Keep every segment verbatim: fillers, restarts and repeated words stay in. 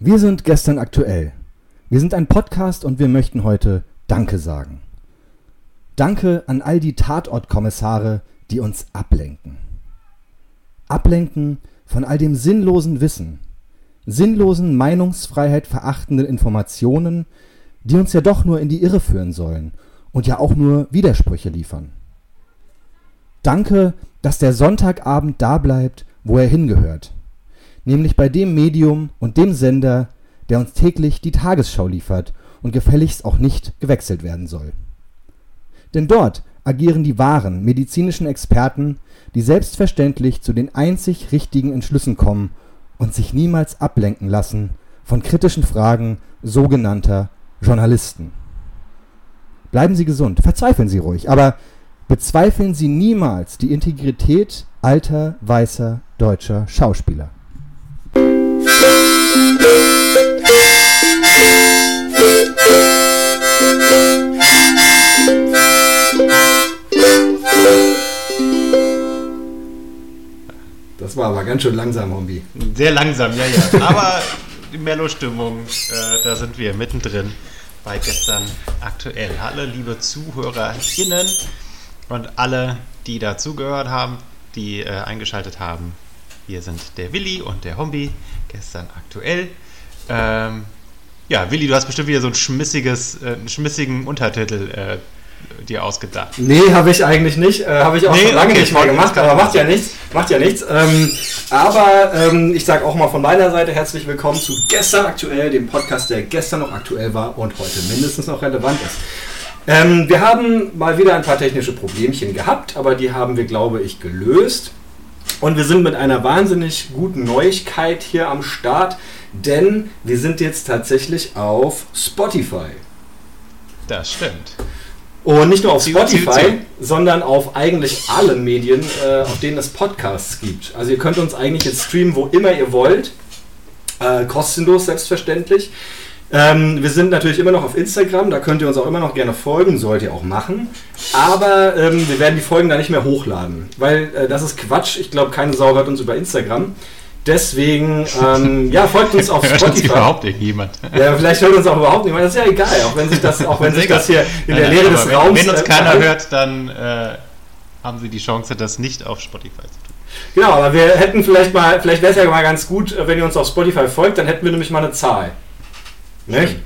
Wir sind gestern aktuell. Wir sind ein Podcast und wir möchten heute Danke sagen. Danke an all die Tatort-Kommissare, die uns ablenken. Ablenken von all dem sinnlosen Wissen, sinnlosen, Meinungsfreiheit verachtenden Informationen, die uns ja doch nur in die Irre führen sollen und ja auch nur Widersprüche liefern. Danke, dass der Sonntagabend da bleibt, wo er hingehört. Nämlich bei dem Medium und dem Sender, der uns täglich die Tagesschau liefert und gefälligst auch nicht gewechselt werden soll. Denn dort agieren die wahren medizinischen Experten, die selbstverständlich zu den einzig richtigen Entschlüssen kommen und sich niemals ablenken lassen von kritischen Fragen sogenannter Journalisten. Bleiben Sie gesund, verzweifeln Sie ruhig, aber bezweifeln Sie niemals die Integrität alter, weißer, deutscher Schauspieler. Das war aber ganz schön langsam, Hombi. Sehr langsam, ja, ja. Aber die Mellow-Stimmung, äh, da sind wir mittendrin bei gestern aktuell. Hallo, liebe ZuhörerInnen und alle, die dazugehört haben, die äh, eingeschaltet haben. Hier sind der Willi und der Hombi, gestern aktuell. Ähm, ja, Willi, du hast bestimmt wieder so ein schmissiges, äh, einen schmissigen Untertitel äh, dir ausgedacht. Nee, habe ich eigentlich nicht. Äh, habe ich auch nee, schon lange okay, nicht mal gemacht, aber macht ja nichts. Macht ja nichts. Ähm, aber ähm, ich sage auch mal von meiner Seite herzlich willkommen zu Gestern aktuell, dem Podcast, der gestern noch aktuell war und heute mindestens noch relevant ist. Ähm, wir haben mal wieder ein paar technische Problemchen gehabt, aber die haben wir, glaube ich, gelöst. Und wir sind mit einer wahnsinnig guten Neuigkeit hier am Start, denn wir sind jetzt tatsächlich auf Spotify. Das stimmt. Und nicht nur auf Spotify, sondern auf eigentlich allen Medien, äh, auf denen es Podcasts gibt. Also ihr könnt uns eigentlich jetzt streamen, wo immer ihr wollt. Äh, kostenlos, selbstverständlich. Ähm, wir sind natürlich immer noch auf Instagram, da könnt ihr uns auch immer noch gerne folgen, sollt ihr auch machen, aber ähm, wir werden die Folgen da nicht mehr hochladen, weil äh, das ist Quatsch, ich glaube, keine Sau hört uns über Instagram, deswegen, ähm, ja, folgt uns auf Spotify. Hört uns überhaupt irgendjemand? Ja, vielleicht hört uns auch überhaupt niemand, das ist ja egal, auch wenn sich das, auch wenn sich das hier in der Leere des Raums... Wenn uns keiner äh, hört, dann äh, haben sie die Chance, das nicht auf Spotify zu tun. Genau, aber wir hätten vielleicht mal, vielleicht wäre es ja mal ganz gut, wenn ihr uns auf Spotify folgt, dann hätten wir nämlich mal eine Zahl. Nicht?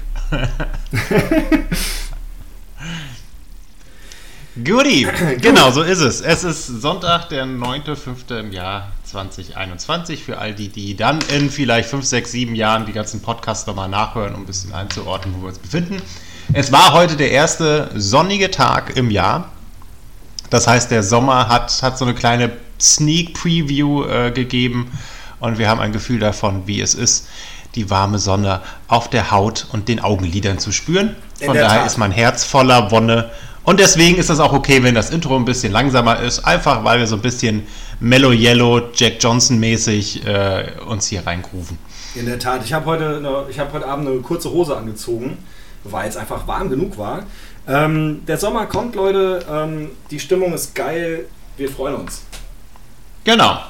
Goodie! Genau, so ist es. Es ist Sonntag, der neunter fünfter im Jahr zwanzig einundzwanzig. Für all die, die dann in vielleicht fünf, sechs, sieben Jahren die ganzen Podcasts nochmal nachhören, um ein bisschen einzuordnen, wo wir uns befinden. Es war heute der erste sonnige Tag im Jahr. Das heißt, der Sommer hat, hat so eine kleine Sneak-Preview äh, gegeben und wir haben ein Gefühl davon, wie es ist, die warme Sonne auf der Haut und den Augenlidern zu spüren. Von daher Tat. Ist mein Herz voller Wonne. Und deswegen ist das auch okay, wenn das Intro ein bisschen langsamer ist. Einfach, weil wir so ein bisschen Mellow Yellow, Jack Johnson-mäßig äh, uns hier reingrooven. In der Tat. Ich habe heute, eine, ich hab heute Abend eine kurze Hose angezogen, weil es einfach warm genug war. Ähm, der Sommer kommt, Leute. Ähm, die Stimmung ist geil. Wir freuen uns. Genau.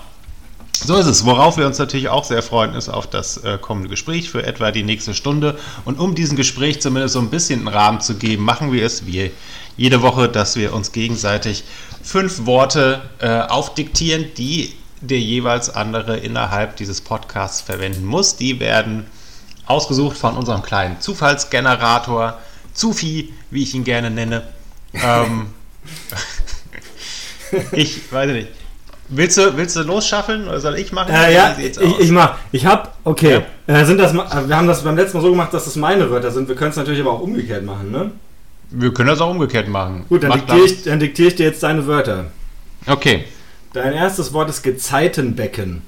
So ist es. Worauf wir uns natürlich auch sehr freuen, ist auf das äh, kommende Gespräch für etwa die nächste Stunde. Und um diesem Gespräch zumindest so ein bisschen einen Rahmen zu geben, machen wir es wie jede Woche, dass wir uns gegenseitig fünf Worte äh, aufdiktieren, die der jeweils andere innerhalb dieses Podcasts verwenden muss. Die werden ausgesucht von unserem kleinen Zufallsgenerator, Zufi, wie ich ihn gerne nenne. Ähm, ich weiß nicht. Willst du, willst du losschaffeln oder soll ich machen? Äh, ja, ich, ich mach. Ich hab, okay. Ja. Äh, sind das, wir haben das beim letzten Mal so gemacht, dass das meine Wörter sind. Wir können es natürlich aber auch umgekehrt machen, ne? Wir können das auch umgekehrt machen. Gut, dann diktiere ich, dann diktiere ich dir jetzt deine Wörter. Okay. Dein erstes Wort ist Gezeitenbecken.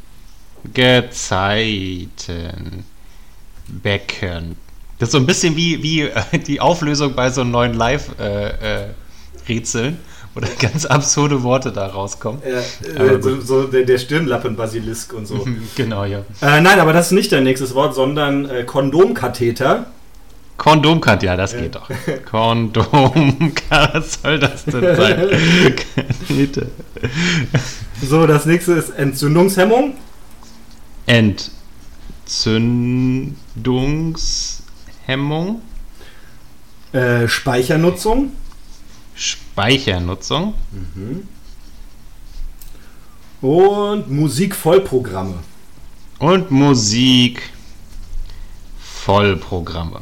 Gezeitenbecken. Das ist so ein bisschen wie, wie die Auflösung bei so einem neuen Live-Rätseln. Äh, äh, Oder ganz absurde Worte da rauskommen. Äh, so, so der, der Stirnlappenbasilisk und so. Genau, ja. Äh, nein, aber das ist nicht dein nächstes Wort, sondern äh, Kondomkatheter. Kondomkatheter, ja, das äh. geht doch. Kondomkatheter, was soll das denn sein? So, das nächste ist Entzündungshemmung. Ent. Entzündungshemmung? Äh, Speichernutzung. Speichernutzung. Mhm. Und Musikvollprogramme. Und Musikvollprogramme.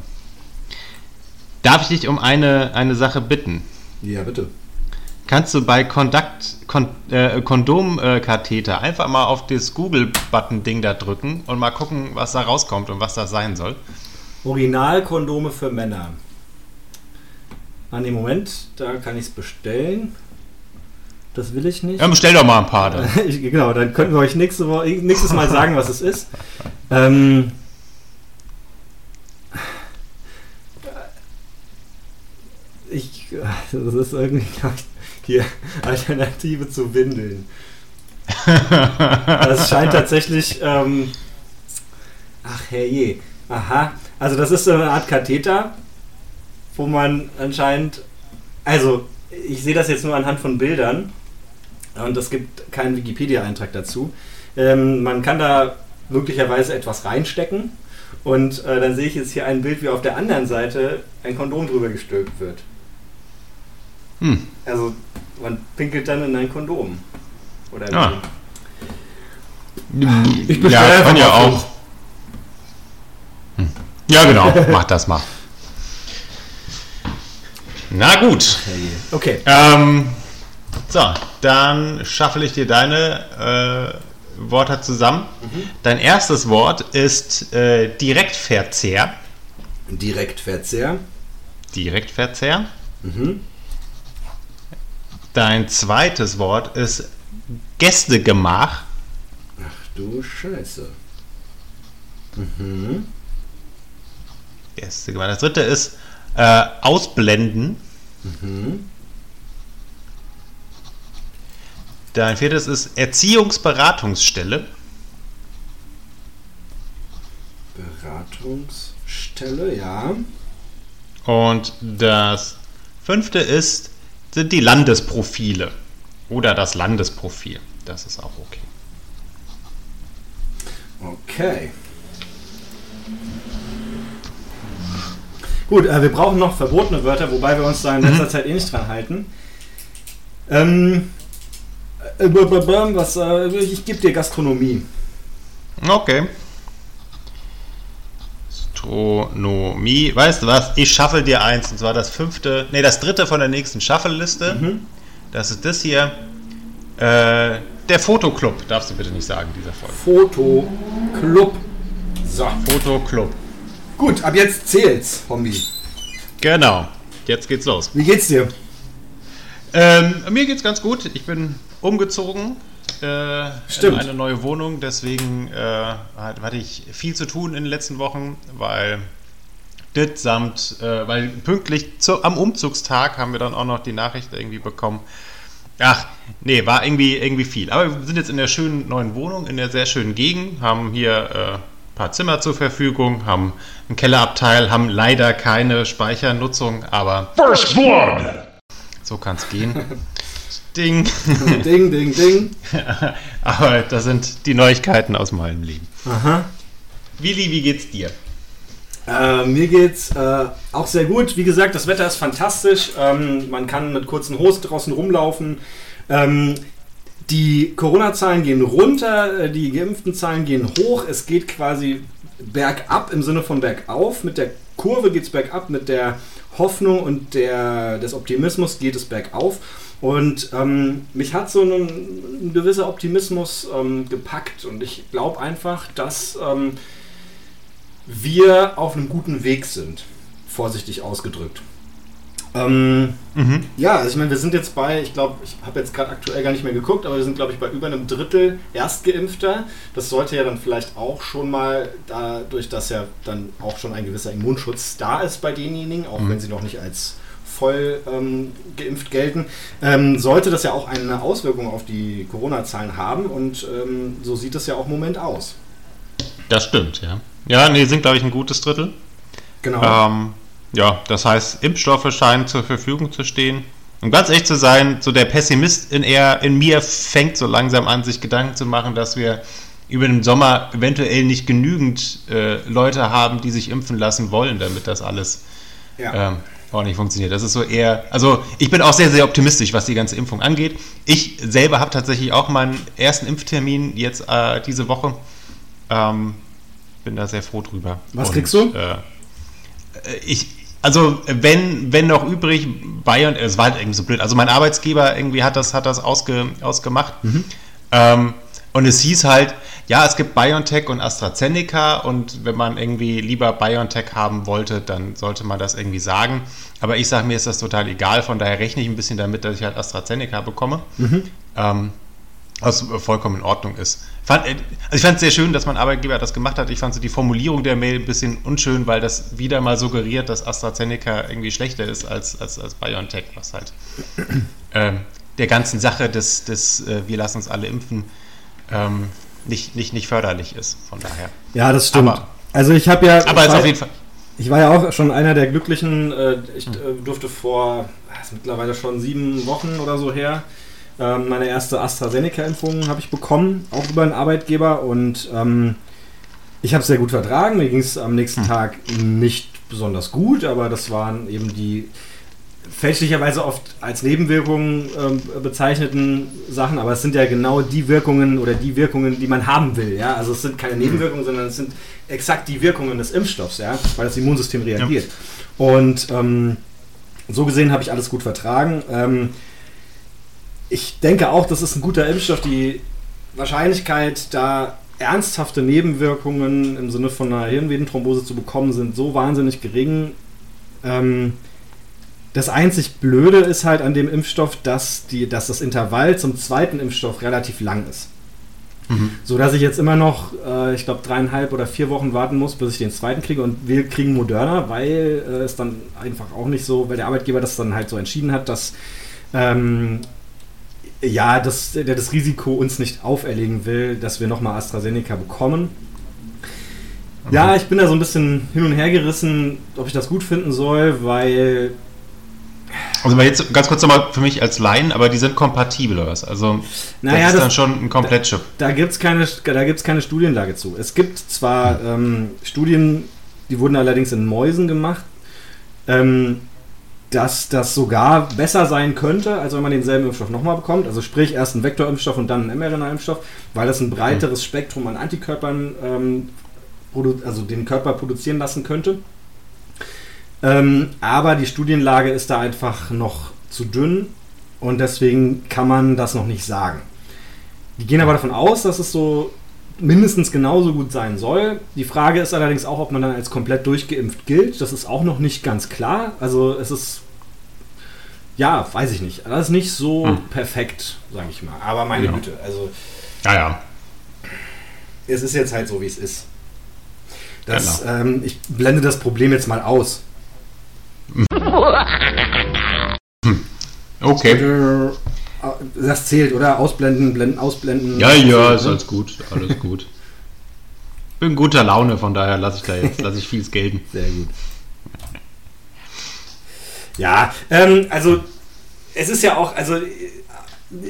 Darf ich dich um eine, eine Sache bitten? Ja, bitte. Kannst du bei Kontakt, Kon, äh, Kondomkatheter äh, einfach mal auf das Google-Button-Ding da drücken und mal gucken, was da rauskommt und was das sein soll? Originalkondome für Männer. An dem Moment, da kann ich es bestellen. Das will ich nicht. Ja, bestell doch mal ein paar. Dann. Genau, dann könnten wir euch nächste Woche, nächstes Mal sagen, was es ist. Ähm, ich, das ist irgendwie die Alternative zu Windeln. Das scheint tatsächlich... Ähm, ach, herrje. Aha. Also das ist so eine Art Katheter, wo man anscheinend, also ich sehe das jetzt nur anhand von Bildern und es gibt keinen Wikipedia-Eintrag dazu. Ähm, man kann da möglicherweise etwas reinstecken und äh, dann sehe ich jetzt hier ein Bild, wie auf der anderen Seite ein Kondom drüber gestülpt wird. Hm. Also man pinkelt dann in ein Kondom. Oder ein ah. Ich bestelle ja, kann ja auch. Hm. Ja genau, mach das mal. Na gut. Okay. Ähm, so, dann schaffel ich dir deine äh, Wörter zusammen. Mhm. Dein erstes Wort ist äh, Direktverzehr. Direktverzehr. Direktverzehr. Mhm. Dein zweites Wort ist Gästegemach. Ach du Scheiße. Mhm. Gästegemach. Das dritte ist Äh, ausblenden. Mhm. Dein viertes ist Erziehungsberatungsstelle. Beratungsstelle, ja. Und das fünfte ist, sind die Landesprofile. Oder das Landesprofil. Das ist auch okay. Okay. Gut, äh, wir brauchen noch verbotene Wörter, wobei wir uns da in letzter Zeit eh nicht dran halten. Ähm, äh, was, äh, ich gebe dir Gastronomie. Okay. Gastronomie. Weißt du was? Ich schaffel dir eins, und zwar das fünfte, nee, das dritte von der nächsten Schaffelliste. Mhm. Das ist das hier. Äh, der Fotoclub, darfst du bitte nicht sagen, dieser Folge. Fotoclub. So. Fotoclub. Gut, ab jetzt zählt's, Hombi. Genau, jetzt geht's los. Wie geht's dir? Ähm, mir geht's ganz gut. Ich bin umgezogen äh, in eine neue Wohnung. Deswegen äh, hatte ich viel zu tun in den letzten Wochen, weil dit samt, äh, weil pünktlich zu, am Umzugstag haben wir dann auch noch die Nachricht irgendwie bekommen. Ach, nee, war irgendwie, irgendwie viel. Aber wir sind jetzt in der schönen neuen Wohnung, in der sehr schönen Gegend, haben hier... Äh, paar Zimmer zur Verfügung, haben einen Kellerabteil, haben leider keine Speichernutzung, aber First Blood! So kann's gehen. Ding! Ding, ding, ding! Aber das sind die Neuigkeiten aus meinem Leben. Aha. Willi, wie geht's dir? Äh, mir geht's äh, auch sehr gut. Wie gesagt, das Wetter ist fantastisch. Ähm, man kann mit kurzen Hosen draußen rumlaufen. Ähm, Die Corona-Zahlen gehen runter, die geimpften Zahlen gehen hoch. Es geht quasi bergab im Sinne von bergauf. Mit der Kurve geht es bergab, mit der Hoffnung und der, des Optimismus geht es bergauf. Und ähm, mich hat so ein, ein gewisser Optimismus ähm, gepackt. Und ich glaube einfach, dass ähm, wir auf einem guten Weg sind. Vorsichtig ausgedrückt. Ähm, mhm. Ja, also ich meine, wir sind jetzt bei, ich glaube, ich habe jetzt gerade aktuell gar nicht mehr geguckt, aber wir sind, glaube ich, bei über einem Drittel Erstgeimpfter. Das sollte ja dann vielleicht auch schon mal, dadurch, dass ja dann auch schon ein gewisser Immunschutz da ist bei denjenigen, auch mhm. wenn sie noch nicht als voll ähm, geimpft gelten, ähm, sollte das ja auch eine Auswirkung auf die Corona-Zahlen haben und ähm, so sieht das ja auch im Moment aus. Das stimmt, ja. Ja, nee, sind, glaube ich, ein gutes Drittel. Genau. Ähm, Ja, das heißt, Impfstoffe scheinen zur Verfügung zu stehen. Um ganz ehrlich zu sein, so der Pessimist in, eher, in mir fängt so langsam an, sich Gedanken zu machen, dass wir über den Sommer eventuell nicht genügend äh, Leute haben, die sich impfen lassen wollen, damit das alles ja. ähm, ordentlich funktioniert. Das ist so eher, also ich bin auch sehr, sehr optimistisch, was die ganze Impfung angeht. Ich selber habe tatsächlich auch meinen ersten Impftermin jetzt äh, diese Woche. Ähm, bin da sehr froh drüber. Was Und, kriegst du? Äh, ich, also wenn, wenn noch übrig, BioNTech, es war halt irgendwie so blöd, also mein Arbeitsgeber irgendwie hat das, hat das ausge, ausgemacht. Mhm. Ähm, und es hieß halt, ja, es gibt BioNTech und AstraZeneca und wenn man irgendwie lieber BioNTech haben wollte, dann sollte man das irgendwie sagen. Aber ich sage, mir ist das total egal, von daher rechne ich ein bisschen damit, dass ich halt AstraZeneca bekomme, mhm. ähm, was vollkommen in Ordnung ist. Fand, also ich fand es sehr schön, dass mein Arbeitgeber das gemacht hat. Ich fand so die Formulierung der Mail ein bisschen unschön, weil das wieder mal suggeriert, dass AstraZeneca irgendwie schlechter ist als, als, als BioNTech, was halt äh, der ganzen Sache des, des äh, wir lassen uns alle impfen, ähm, Nicht, nicht, nicht förderlich ist, von daher. Ja, das stimmt. Aber, also ich habe ja... Aber es auf jeden Fall... Ich war ja auch schon einer der Glücklichen. Äh, ich hm. äh, durfte vor, das ist mittlerweile schon sieben Wochen oder so her, äh, meine erste AstraZeneca-Impfung habe ich bekommen, auch über einen Arbeitgeber. Und ähm, ich habe es sehr gut vertragen. Mir ging es am nächsten hm. Tag nicht besonders gut, aber das waren eben die fälschlicherweise oft als Nebenwirkungen äh, bezeichneten Sachen, aber es sind ja genau die Wirkungen oder die Wirkungen, die man haben will. Ja? Also es sind keine Nebenwirkungen, sondern es sind exakt die Wirkungen des Impfstoffs, ja? Weil das Immunsystem reagiert. Ja. Und ähm, so gesehen habe ich alles gut vertragen. Ähm, ich denke auch, das ist ein guter Impfstoff. Die Wahrscheinlichkeit, da ernsthafte Nebenwirkungen im Sinne von einer Hirnvenenthrombose zu bekommen, sind so wahnsinnig gering. Ähm, Das einzig Blöde ist halt an dem Impfstoff, dass, die, dass das Intervall zum zweiten Impfstoff relativ lang ist. Mhm. So dass ich jetzt immer noch, äh, ich glaube, dreieinhalb oder vier Wochen warten muss, bis ich den zweiten kriege. Und wir kriegen Moderna, weil äh, es dann einfach auch nicht so, weil der Arbeitgeber das dann halt so entschieden hat, dass ähm, ja, dass der das Risiko uns nicht auferlegen will, dass wir nochmal AstraZeneca bekommen. Mhm. Ja, ich bin da so ein bisschen hin und her gerissen, ob ich das gut finden soll, weil... Also mal jetzt ganz kurz nochmal für mich als Laien, aber die sind kompatibel oder was? Also naja, das ist das, dann schon ein Komplettchip. Da, da gibt es keine, keine Studienlage zu. Es gibt zwar ähm, Studien, die wurden allerdings in Mäusen gemacht, ähm, dass das sogar besser sein könnte, als wenn man denselben Impfstoff nochmal bekommt. Also sprich erst einen Vektorimpfstoff und dann einen mRNA-Impfstoff, weil das ein breiteres mhm. Spektrum an Antikörpern ähm, produ- also den Körper produzieren lassen könnte. Ähm, aber die Studienlage ist da einfach noch zu dünn und deswegen kann man das noch nicht sagen. Die gehen aber davon aus, dass es so mindestens genauso gut sein soll. Die Frage ist allerdings auch, ob man dann als komplett durchgeimpft gilt. Das ist auch noch nicht ganz klar. Also es ist, ja, weiß ich nicht. Das ist nicht so hm. perfekt, sage ich mal. Aber meine ja. Güte, also ja, ja. Es ist jetzt halt so, wie es ist. Das, genau. ähm, ich blende das Problem jetzt mal aus. Okay. Das zählt, oder? Ausblenden, blenden, ausblenden. Ja, ja, ist alles gut, alles gut. Bin in guter Laune, von daher lasse ich da jetzt, lasse ich vieles gelten. Sehr gut. Ja, ähm, also es ist ja auch, also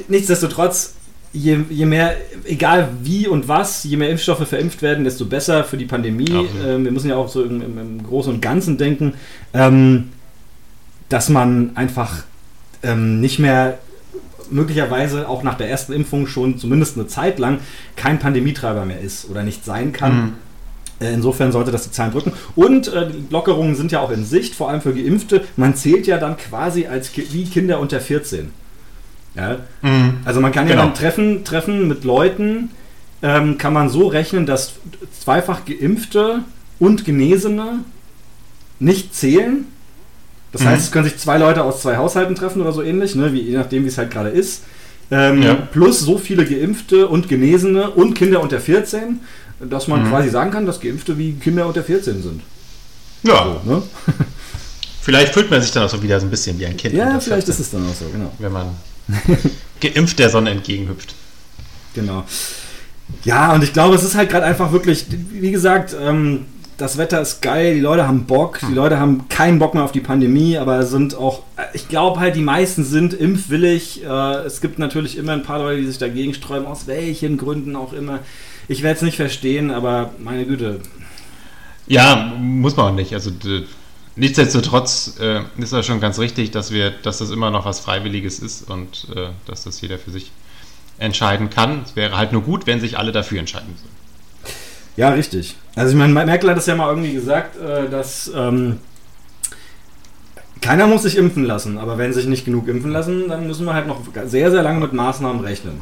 nichtsdestotrotz, je, je mehr, egal wie und was, je mehr Impfstoffe verimpft werden, desto besser für die Pandemie. Ja, ähm, wir müssen ja auch so im, im, im Großen und Ganzen denken. Ähm, dass man einfach ähm, nicht mehr möglicherweise auch nach der ersten Impfung schon zumindest eine Zeit lang kein Pandemietreiber mehr ist oder nicht sein kann. Mhm. Äh, insofern sollte das die Zahlen drücken. Und äh, die Lockerungen sind ja auch in Sicht, vor allem für Geimpfte. Man zählt ja dann quasi als Ki- wie Kinder unter vierzehn. Ja? Mhm. Also man kann genau. ja dann treffen, treffen mit Leuten, ähm, kann man so rechnen, dass zweifach Geimpfte und Genesene nicht zählen. Das mhm. heißt, es können sich zwei Leute aus zwei Haushalten treffen oder so ähnlich, ne? Wie, je nachdem, wie es halt gerade ist. Ähm, ja. Plus so viele Geimpfte und Genesene und Kinder unter vierzehn, dass man mhm. quasi sagen kann, dass Geimpfte wie Kinder unter vierzehn sind. Ja. So, ne? Vielleicht fühlt man sich dann auch so wieder so ein bisschen wie ein Kind. Ja, vielleicht ist es dann auch so, genau. Wenn man geimpft der Sonne entgegenhüpft. Genau. Ja, und ich glaube, es ist halt gerade einfach wirklich, wie gesagt, ähm, das Wetter ist geil, die Leute haben Bock, die Leute haben keinen Bock mehr auf die Pandemie, aber sind auch, ich glaube halt, die meisten sind impfwillig. Es gibt natürlich immer ein paar Leute, die sich dagegen sträuben, aus welchen Gründen auch immer. Ich werde es nicht verstehen, aber meine Güte. Ja, muss man auch nicht. Also nichtsdestotrotz äh, ist das schon ganz richtig, dass wir, dass das immer noch was Freiwilliges ist und äh, dass das jeder für sich entscheiden kann. Es wäre halt nur gut, wenn sich alle dafür entscheiden würden. Ja, richtig. Also ich meine, Merkel hat es ja mal irgendwie gesagt, äh, dass ähm, keiner muss sich impfen lassen, aber wenn sich nicht genug impfen lassen, dann müssen wir halt noch sehr, sehr lange mit Maßnahmen rechnen.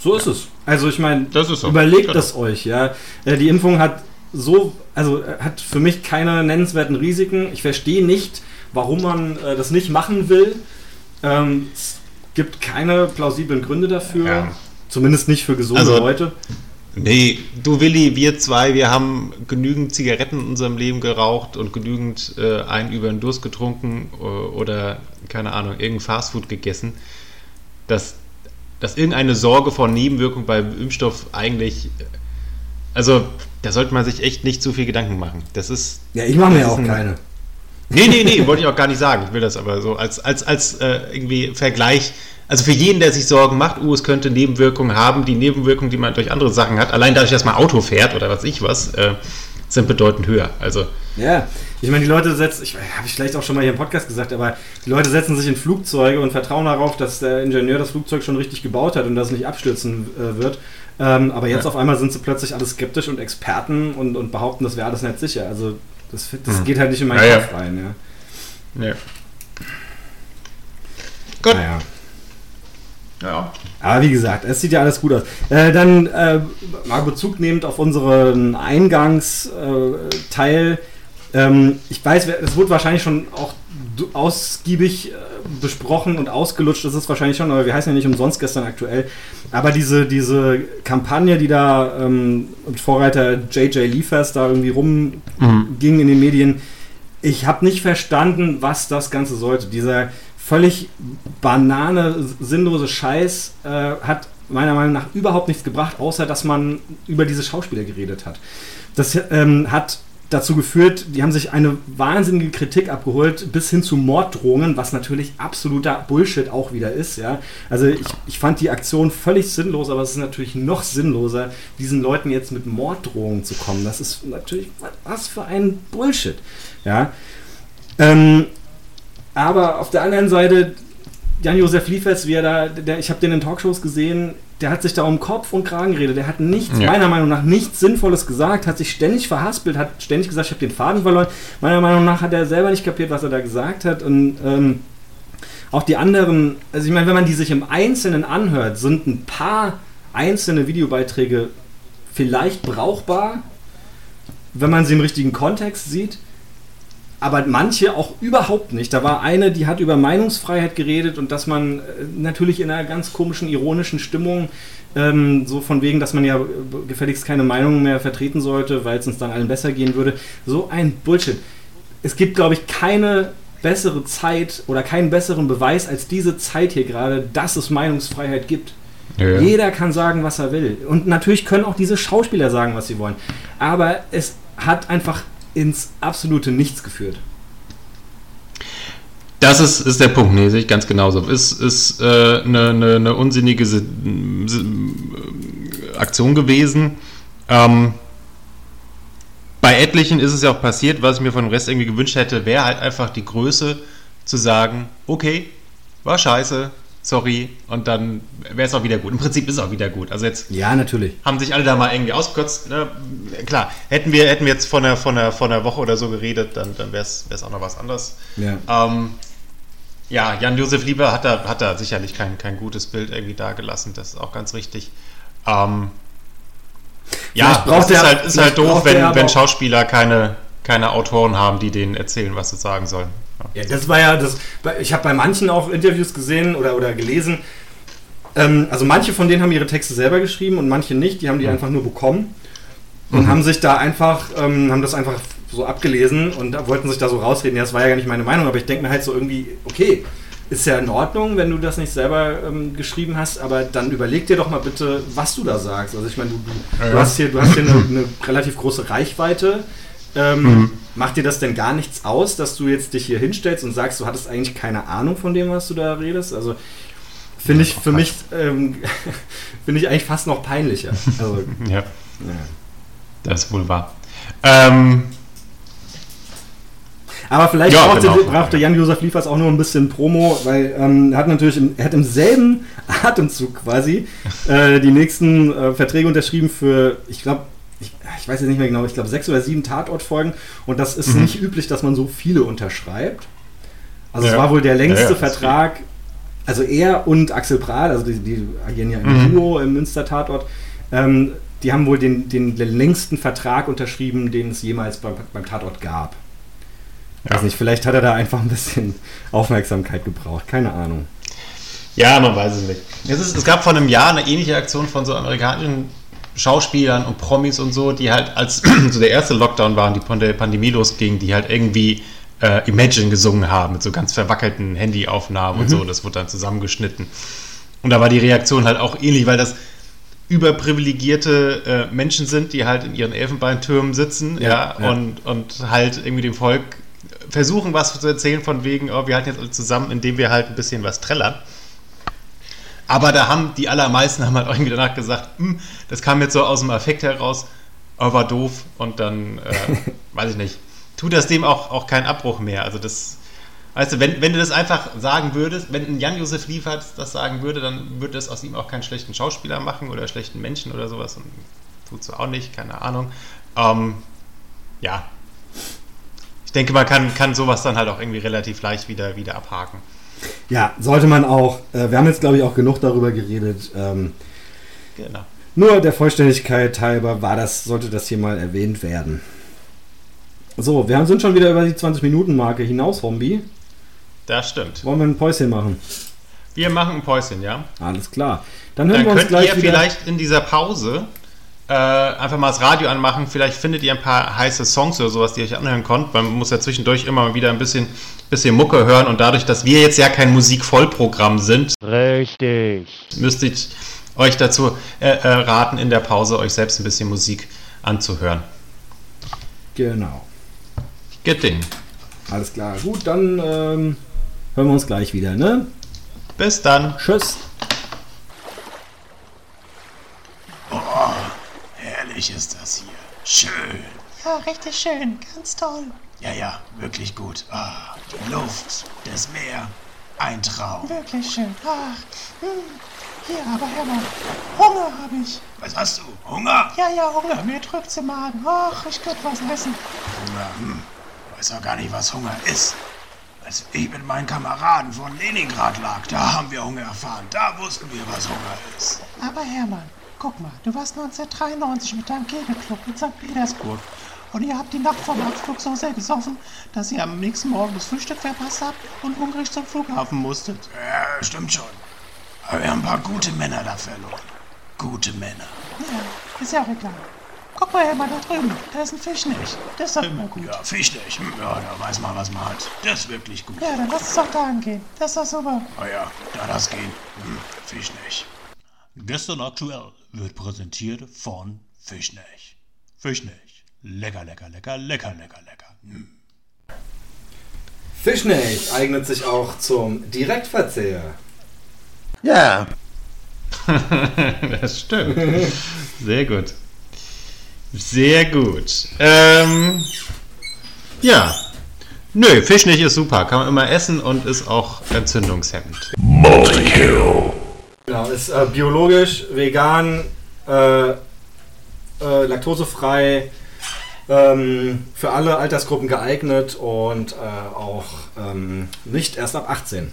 So ist es. Also ich meine, so. Überlegt genau. Das euch, ja. Äh, die Impfung hat so, also hat für mich keine nennenswerten Risiken. Ich verstehe nicht, warum man äh, das nicht machen will. Ähm, es gibt keine plausiblen Gründe dafür, ja. Zumindest nicht für gesunde also, Leute. Nee, du Willi, wir zwei, wir haben genügend Zigaretten in unserem Leben geraucht und genügend äh, einen über den Durst getrunken äh, oder, keine Ahnung, irgendein Fastfood gegessen, dass, dass irgendeine Sorge vor Nebenwirkungen beim Impfstoff eigentlich, also da sollte man sich echt nicht zu viel Gedanken machen. Das ist... Ja, ich mache mir auch ein, keine. Nee, nee, nee, wollte ich auch gar nicht sagen. Ich will das aber so als, als, als äh, irgendwie Vergleich. Also für jeden, der sich Sorgen macht, uh, es könnte Nebenwirkungen haben, die Nebenwirkungen, die man durch andere Sachen hat, allein dadurch, dass man Auto fährt oder was ich was, äh, sind bedeutend höher. Also ja, ich meine, die Leute setzen, ich habe ich vielleicht auch schon mal hier im Podcast gesagt, aber die Leute setzen sich in Flugzeuge und vertrauen darauf, dass der Ingenieur das Flugzeug schon richtig gebaut hat und das nicht abstürzen äh, wird. Ähm, aber jetzt ja. Auf einmal sind sie plötzlich alle skeptisch und Experten und, und behaupten, das wäre alles nicht sicher. Also das, das hm. geht halt nicht in meinen ja, Kopf ja. rein. Ja. Ja. Gut. Naja. Ja. Aber wie gesagt, es sieht ja alles gut aus. Äh, dann äh, mal Bezug nehmend auf unseren Eingangsteil. Ähm, ich weiß, es wurde wahrscheinlich schon auch ausgiebig äh, besprochen und ausgelutscht. Das ist wahrscheinlich schon, aber wir heißen ja nicht umsonst gestern aktuell. Aber diese, diese Kampagne, die da ähm, mit Vorreiter J J Liefers da irgendwie rumging mhm. in den Medien, ich habe nicht verstanden, was das Ganze sollte. Dieser völlig banane, sinnlose Scheiß äh, hat meiner Meinung nach überhaupt nichts gebracht, außer dass man über diese Schauspieler geredet hat. Das ähm, hat dazu geführt, die haben sich eine wahnsinnige Kritik abgeholt, bis hin zu Morddrohungen, was natürlich absoluter Bullshit auch wieder ist. Ja? Also ich, ich fand die Aktion völlig sinnlos, aber es ist natürlich noch sinnloser, diesen Leuten jetzt mit Morddrohungen zu kommen. Das ist natürlich, was für ein Bullshit. Ja, ähm, aber auf der anderen Seite, Jan-Josef Liefers, wie er da, der, ich habe den in Talkshows gesehen, der hat sich da um Kopf und Kragen geredet, der hat nichts, ja. meiner Meinung nach, nichts Sinnvolles gesagt, hat sich ständig verhaspelt, hat ständig gesagt, ich habe den Faden verloren. Meiner Meinung nach hat er selber nicht kapiert, was er da gesagt hat. Und ähm, auch die anderen, also ich meine, wenn man die sich im Einzelnen anhört, sind ein paar einzelne Videobeiträge vielleicht brauchbar, wenn man sie im richtigen Kontext sieht. Aber manche auch überhaupt nicht. Da war eine, die hat über Meinungsfreiheit geredet und dass man natürlich in einer ganz komischen, ironischen Stimmung ähm, so von wegen, dass man ja gefälligst keine Meinung mehr vertreten sollte, weil es uns dann allen besser gehen würde. So ein Bullshit. Es gibt, glaube ich, keine bessere Zeit oder keinen besseren Beweis als diese Zeit hier gerade, dass es Meinungsfreiheit gibt. Ja. Jeder kann sagen, was er will. Und natürlich können auch diese Schauspieler sagen, was sie wollen. Aber es hat einfach ins absolute Nichts geführt. Das ist, ist der Punkt, nee, sehe ich ganz genauso. Es ist eine äh, ne, ne unsinnige S- S- Aktion gewesen. Ähm, bei etlichen ist es ja auch passiert, was ich mir von dem Rest irgendwie gewünscht hätte, wäre halt einfach die Größe zu sagen, okay, war scheiße, sorry, und dann wäre es auch wieder gut. Im Prinzip ist es auch wieder gut. Also jetzt ja, natürlich. Haben sich alle da mal irgendwie ausgekotzt. Ne? Klar, hätten wir, hätten wir jetzt von einer, von einer, von einer Woche oder so geredet, dann, dann wäre es auch noch was anderes. Ja, ähm, ja Jan-Josef Lieber hat da, hat da sicherlich kein, kein gutes Bild irgendwie dagelassen. Das ist auch ganz richtig. Ähm, ja, es ist halt, ist halt doof, wenn, wenn Schauspieler keine, keine Autoren haben, die denen erzählen, was sie sagen sollen. Ja, das war ja das. Ich habe bei manchen auch Interviews gesehen oder, oder gelesen. Ähm, also manche von denen haben ihre Texte selber geschrieben und manche nicht. Die haben die mhm. einfach nur bekommen und mhm. haben sich da einfach, ähm, haben das einfach so abgelesen und wollten sich da so rausreden. Ja, das war ja gar nicht meine Meinung, aber ich denke mir halt so irgendwie, okay, ist ja in Ordnung, wenn du das nicht selber ähm, geschrieben hast, aber dann überleg dir doch mal bitte, was du da sagst. Also ich meine, du, du, ja. du hast hier, du hast hier eine, eine relativ große Reichweite. Ähm, mhm. Macht dir das denn gar nichts aus, dass du jetzt dich hier hinstellst und sagst, du hattest eigentlich keine Ahnung von dem, was du da redest? Also finde ich für mich ähm, finde ich eigentlich fast noch peinlicher. Also, ja. Ja. Das ist wohl wahr. Ähm, Aber vielleicht ja, brauchte, genau. brauchte Jan-Josef Liefers auch nur ein bisschen Promo, weil ähm, er hat natürlich im, er hat im selben Atemzug quasi äh, die nächsten äh, Verträge unterschrieben für, ich glaube, ich, ich weiß jetzt nicht mehr genau, ich glaube sechs oder sieben Tatort-Folgen, und das ist mhm. nicht üblich, dass man so viele unterschreibt. Also ja. es war wohl der längste ja, ja, Vertrag, also er und Axel Prahl, also die, die agieren ja im mhm. Duo im Münster-Tatort, ähm, die haben wohl den, den, den längsten Vertrag unterschrieben, den es jemals beim, beim Tatort gab. Ja. Weiß nicht, vielleicht hat er da einfach ein bisschen Aufmerksamkeit gebraucht, keine Ahnung. Ja, man weiß es nicht. Es, ist, es gab vor einem Jahr eine ähnliche Aktion von so amerikanischen Schauspielern und Promis und so, die halt, als so der erste Lockdown war und die von der Pandemie losging, die halt irgendwie äh, Imagine gesungen haben mit so ganz verwackelten Handyaufnahmen mhm. und so. Das wurde dann zusammengeschnitten. Und da war die Reaktion halt auch ähnlich, weil das überprivilegierte äh, Menschen sind, die halt in ihren Elfenbeintürmen sitzen ja, ja, ja. Und, und halt irgendwie dem Volk versuchen, was zu erzählen von wegen, oh, wir halten jetzt alle zusammen, indem wir halt ein bisschen was trällern. Aber da haben die allermeisten haben halt auch irgendwie danach gesagt, das kam jetzt so aus dem Affekt heraus, oh, war doof, und dann, äh, weiß ich nicht, tut das dem auch, auch keinen Abbruch mehr. Also das, weißt du, wenn, wenn du das einfach sagen würdest, wenn ein Jan-Josef Liefers das sagen würde, dann würde das aus ihm auch keinen schlechten Schauspieler machen oder schlechten Menschen oder sowas, und tut's auch nicht, keine Ahnung. Ähm, ja, ich denke, man kann, kann sowas dann halt auch irgendwie relativ leicht wieder, wieder abhaken. Ja, sollte man auch. Äh, wir haben jetzt, glaube ich, auch genug darüber geredet. Ähm, genau. Nur der Vollständigkeit halber war das, sollte das hier mal erwähnt werden. So, wir haben, sind schon wieder über die zwanzig-Minuten-Marke hinaus, Hombi. Das stimmt. Wollen wir ein Päuschen machen? Wir machen ein Päuschen, ja. Alles klar. Dann hören dann wir uns gleich wieder. Dann könnt ihr vielleicht in dieser Pause Äh, einfach mal das Radio anmachen, vielleicht findet ihr ein paar heiße Songs oder sowas, die ihr euch anhören könnt. Man muss ja zwischendurch immer mal wieder ein bisschen, bisschen Mucke hören, und dadurch, dass wir jetzt ja kein Musikvollprogramm sind, richtig, müsste ich euch dazu äh, äh, raten, in der Pause euch selbst ein bisschen Musik anzuhören. Genau. Geht Ding. Alles klar, gut, dann ähm, hören wir uns gleich wieder, ne? Bis dann. Tschüss. Ist das hier? Schön. Ja, richtig schön. Ganz toll. Ja, ja, wirklich gut. Ah, die Luft, das Meer, ein Traum. Wirklich schön. Ach, mh. Hier, aber hör mal. Hunger habe ich. Was hast du? Hunger? Ja, ja, Hunger. Mir drückt's im Magen. Ach, ich könnte was essen. Hunger, hm. Ich weiß auch gar nicht, was Hunger ist. Als ich mit meinen Kameraden von Leningrad lag, da haben wir Hunger erfahren. Da wussten wir, was Hunger ist. Aber Hermann, guck mal, du warst neunzehnhundertdreiundneunzig mit deinem Kegelclub in Sankt Petersburg, und ihr habt die Nacht vom Abflug so sehr gesoffen, dass ihr am nächsten Morgen das Frühstück verpasst habt und hungrig zum Flughafen musstet. Ja, stimmt schon. Aber wir haben ein paar gute Männer da verloren. Gute Männer. Ja, ist ja auch egal. Guck mal, Hermann, da drüben, da ist ein Fischnack. Das ist doch immer gut. Ja, Fischnack. Ja, da weiß man, was man hat. Das ist wirklich gut. Ja, dann lass es doch da angehen. Das ist doch super. Ah ja, da das gehen. Hm, Fischnack. Gestern aktuell wird präsentiert von Fischnack. Fischnack. Lecker, lecker, lecker, lecker, lecker, lecker. Mm. Fischnack eignet sich auch zum Direktverzehr. Ja. Das stimmt. Sehr gut. Sehr gut. Ähm, ja. Nö, Fischnack ist super. Kann man immer essen und ist auch entzündungshemmend. Multikill. Genau, ist äh, biologisch, vegan, äh, äh, laktosefrei, ähm, für alle Altersgruppen geeignet und äh, auch ähm, nicht erst ab achtzehn.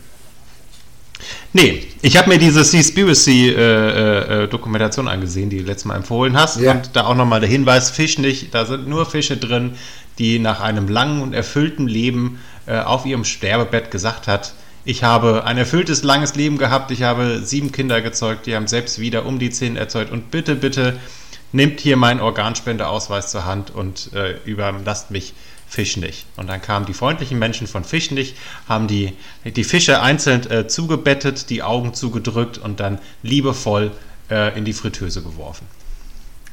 Nee, ich habe mir diese Seaspiracy-Dokumentation äh, äh, angesehen, die du letztes Mal empfohlen hast. Ja. Und da auch nochmal der Hinweis, Fisch nicht, da sind nur Fische drin, die nach einem langen und erfüllten Leben äh, auf ihrem Sterbebett gesagt hat, ich habe ein erfülltes, langes Leben gehabt, ich habe sieben Kinder gezeugt, die haben selbst wieder um die zehn erzeugt, und bitte, bitte nehmt hier meinen Organspendeausweis zur Hand und äh, überlasst mich Fischnack. Und dann kamen die freundlichen Menschen von Fischnack, haben die, die Fische einzeln äh, zugebettet, die Augen zugedrückt und dann liebevoll äh, in die Fritteuse geworfen.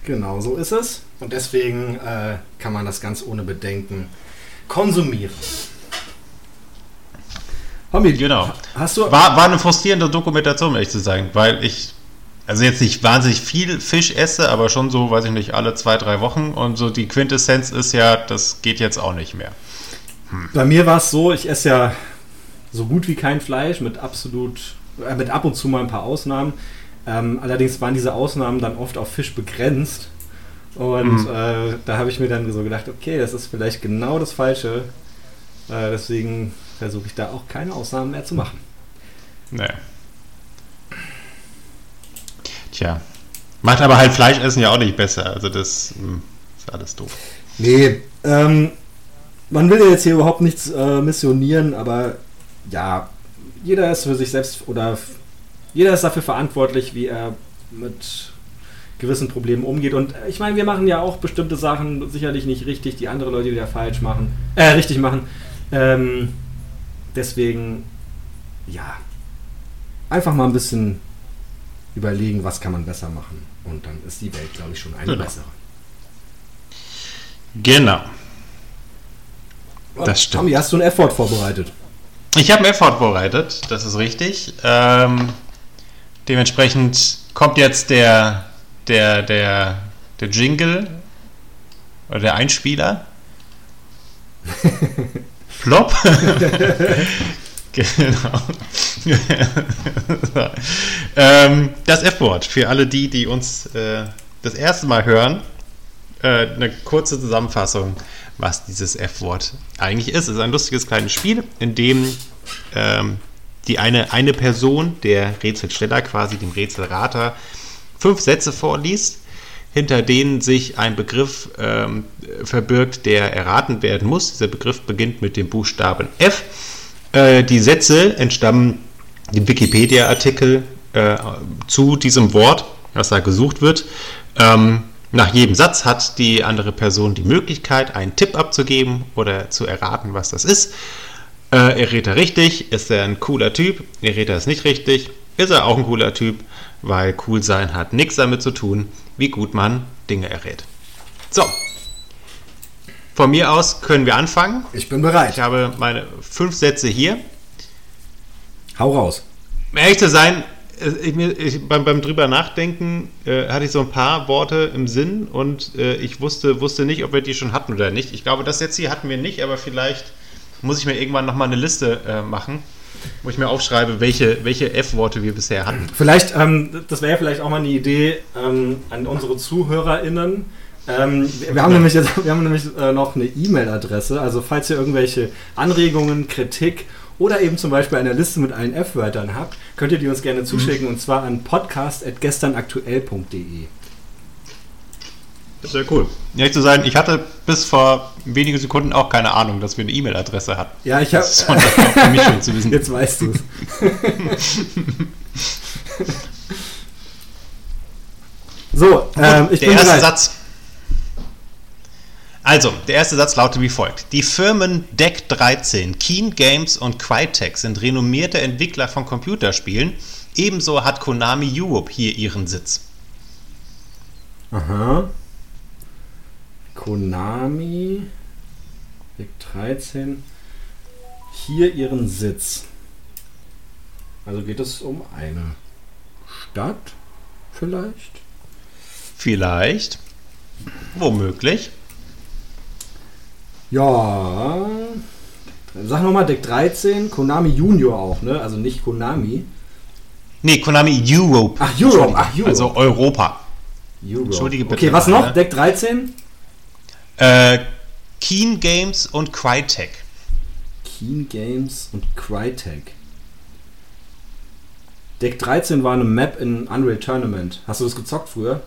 Genau, so ist es. Und deswegen äh, kann man das ganz ohne Bedenken konsumieren. Genau. Hast du war, war eine frustrierende Dokumentation, ehrlich zu sagen, weil ich also jetzt nicht wahnsinnig viel Fisch esse, aber schon so, weiß ich nicht, alle zwei, drei Wochen. Und so die Quintessenz ist ja, das geht jetzt auch nicht mehr. Hm. Bei mir war es so, ich esse ja so gut wie kein Fleisch, mit absolut, äh, mit ab und zu mal ein paar Ausnahmen. Ähm, allerdings waren diese Ausnahmen dann oft auf Fisch begrenzt. Und mhm. äh, da habe ich mir dann so gedacht, okay, das ist vielleicht genau das Falsche. Äh, deswegen versuche ich da auch keine Ausnahmen mehr zu machen. Naja. Tja. Macht aber halt Fleischessen ja auch nicht besser. Also das mh, ist alles doof. Nee, ähm, man will ja jetzt hier überhaupt nichts äh, missionieren, aber ja, jeder ist für sich selbst oder jeder ist dafür verantwortlich, wie er mit gewissen Problemen umgeht. Und ich meine, wir machen ja auch bestimmte Sachen sicherlich nicht richtig, die andere Leute wieder falsch machen, äh, richtig machen. Ähm, deswegen, ja, einfach mal ein bisschen überlegen, was kann man besser machen. Und dann ist die Welt, glaube ich, schon eine genau. bessere. Genau. Und, das stimmt. Tommy, hast du einen Effort vorbereitet? Ich habe einen Effort vorbereitet, das ist richtig. Ähm, dementsprechend kommt jetzt der Der, der, der Jingle oder der Einspieler. Plop. Genau. ähm, das F-Wort für alle die, die uns äh, das erste Mal hören. Äh, eine kurze Zusammenfassung, was dieses F-Wort eigentlich ist. Es ist ein lustiges kleines Spiel, in dem ähm, die eine, eine Person, der Rätselsteller quasi, dem Rätselrater, fünf Sätze vorliest, hinter denen sich ein Begriff ähm, verbirgt, der erraten werden muss. Dieser Begriff beginnt mit dem Buchstaben F. Äh, die Sätze entstammen dem Wikipedia-Artikel äh, zu diesem Wort, was da gesucht wird. Ähm, nach jedem Satz hat die andere Person die Möglichkeit, einen Tipp abzugeben oder zu erraten, was das ist. Äh, errät er richtig, ist er ein cooler Typ. Errät er es nicht richtig, ist er auch ein cooler Typ. Weil cool sein hat nichts damit zu tun, wie gut man Dinge errät. So, von mir aus können wir anfangen. Ich bin bereit. Ich habe meine fünf Sätze hier. Hau raus. Um ehrlich zu sein, ich, ich, beim, beim drüber nachdenken äh, hatte ich so ein paar Worte im Sinn und äh, ich wusste, wusste nicht, ob wir die schon hatten oder nicht. Ich glaube, das jetzt hier hatten wir nicht, aber vielleicht muss ich mir irgendwann nochmal eine Liste äh, machen, wo ich mir aufschreibe, welche, welche F-Worte wir bisher hatten. Vielleicht, ähm, das wäre ja vielleicht auch mal eine Idee ähm, an unsere ZuhörerInnen. Ähm, wir, wir haben nämlich, jetzt, wir haben nämlich äh, noch eine E-Mail-Adresse, also falls ihr irgendwelche Anregungen, Kritik oder eben zum Beispiel eine Liste mit allen F-Wörtern habt, könnt ihr die uns gerne zuschicken, mhm. und zwar an podcast at gesternaktuell punkt de. Das ist ja cool. Ehrlich zu sein, ich hatte bis vor wenigen Sekunden auch keine Ahnung, dass wir eine E-Mail-Adresse hatten. Ja, ich habe... Das ist für mich schon zu wissen. Jetzt weißt du es. So, ähm, ich der bin Der erste bereit. Satz. Also, der erste Satz lautet wie folgt. Die Firmen Deck dreizehn, Keen Games und Crytek sind renommierte Entwickler von Computerspielen. Ebenso hat Konami Europe hier ihren Sitz. Aha. Konami, Deck dreizehn, hier ihren Sitz. Also geht es um eine Stadt, vielleicht? Vielleicht. Womöglich. Ja. Sag nochmal, Deck dreizehn, Konami Junior auch, ne? Also nicht Konami. Nee, Konami Europe. Ach, Europe. Ach, Europe. Also Europa. Europe. Entschuldige bitte. Okay, was noch? Deck dreizehn? Äh, Keen Games und Crytek. Keen Games und Crytek. Deck dreizehn war eine Map in Unreal Tournament. Hast du das gezockt früher?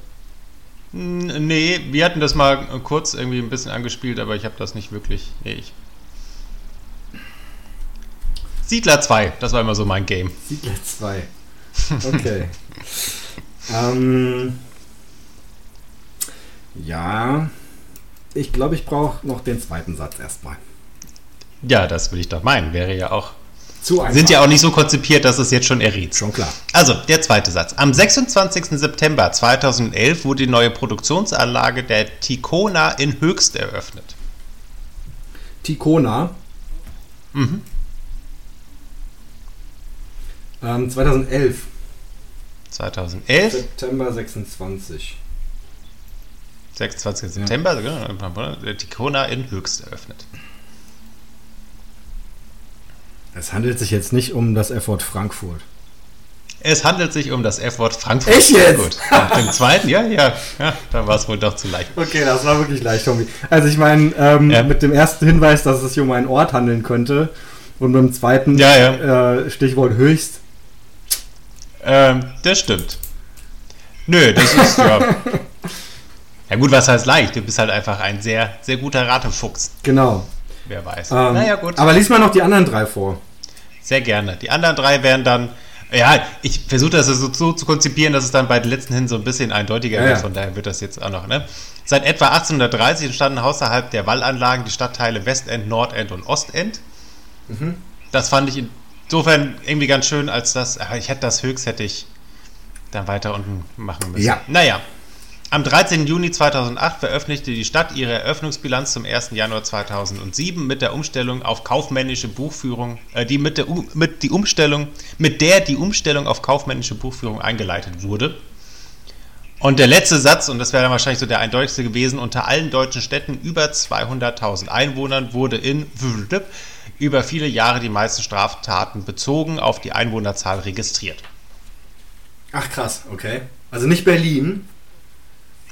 Nee, wir hatten das mal kurz irgendwie ein bisschen angespielt, aber ich habe das nicht wirklich. Nee, ich. Siedler zwei, das war immer so mein Game. Siedler zwei. Okay. ähm. Ja. Ich glaube, ich brauche noch den zweiten Satz erstmal. Ja, das würde ich doch meinen. Wäre ja auch. Zu einfach. Sind ja auch nicht so konzipiert, dass es jetzt schon errät. Schon klar. Also, der zweite Satz. Am sechsundzwanzigsten September zweitausendelf wurde die neue Produktionsanlage der Ticona in Höchst eröffnet. Ticona? Mhm. Ähm, zweitausendelf. zweitausendelf. September sechsundzwanzig. sechsundzwanzigster September, ja. Genau, der Ticona in Höchst eröffnet. Es handelt sich jetzt nicht um das F-Wort Frankfurt. Es handelt sich um das F-Wort Frankfurt. Echt jetzt? Gut. Nach dem zweiten, ja, ja, ja, da war es wohl doch zu leicht. Okay, das war wirklich leicht, Tommy. Also ich meine, ähm, ja. mit dem ersten Hinweis, dass es sich um einen Ort handeln könnte und beim zweiten ja, ja. Äh, Stichwort Höchst. Ähm, das stimmt. Nö, das ist ja... Ja gut, was heißt leicht? Du bist halt einfach ein sehr, sehr guter Ratefuchs. Genau. Wer weiß. Ähm, naja, gut. Aber lies mal noch die anderen drei vor. Sehr gerne. Die anderen drei wären dann... Ja, ich versuche das so, so zu konzipieren, dass es dann bei den letzten hin so ein bisschen eindeutiger ja, wird. Von daher wird das jetzt auch noch, ne? Seit etwa achtzehnhundertdreißig entstanden außerhalb der Wallanlagen die Stadtteile Westend, Nordend und Ostend. Mhm. Das fand ich insofern irgendwie ganz schön, als das... Ich hätte das höchst, hätte ich dann weiter unten machen müssen. Ja. Naja. Am dreizehnten Juni zweitausendacht veröffentlichte die Stadt ihre Eröffnungsbilanz zum ersten Januar zweitausendsieben mit der Umstellung auf kaufmännische Buchführung, äh, die mit der um, mit die Umstellung, mit der die Umstellung auf kaufmännische Buchführung eingeleitet wurde. Und der letzte Satz, und das wäre dann wahrscheinlich so der eindeutigste gewesen, unter allen deutschen Städten über zweihunderttausend Einwohnern wurde in über viele Jahre die meisten Straftaten bezogen auf die Einwohnerzahl registriert. Ach krass, okay. Also nicht Berlin.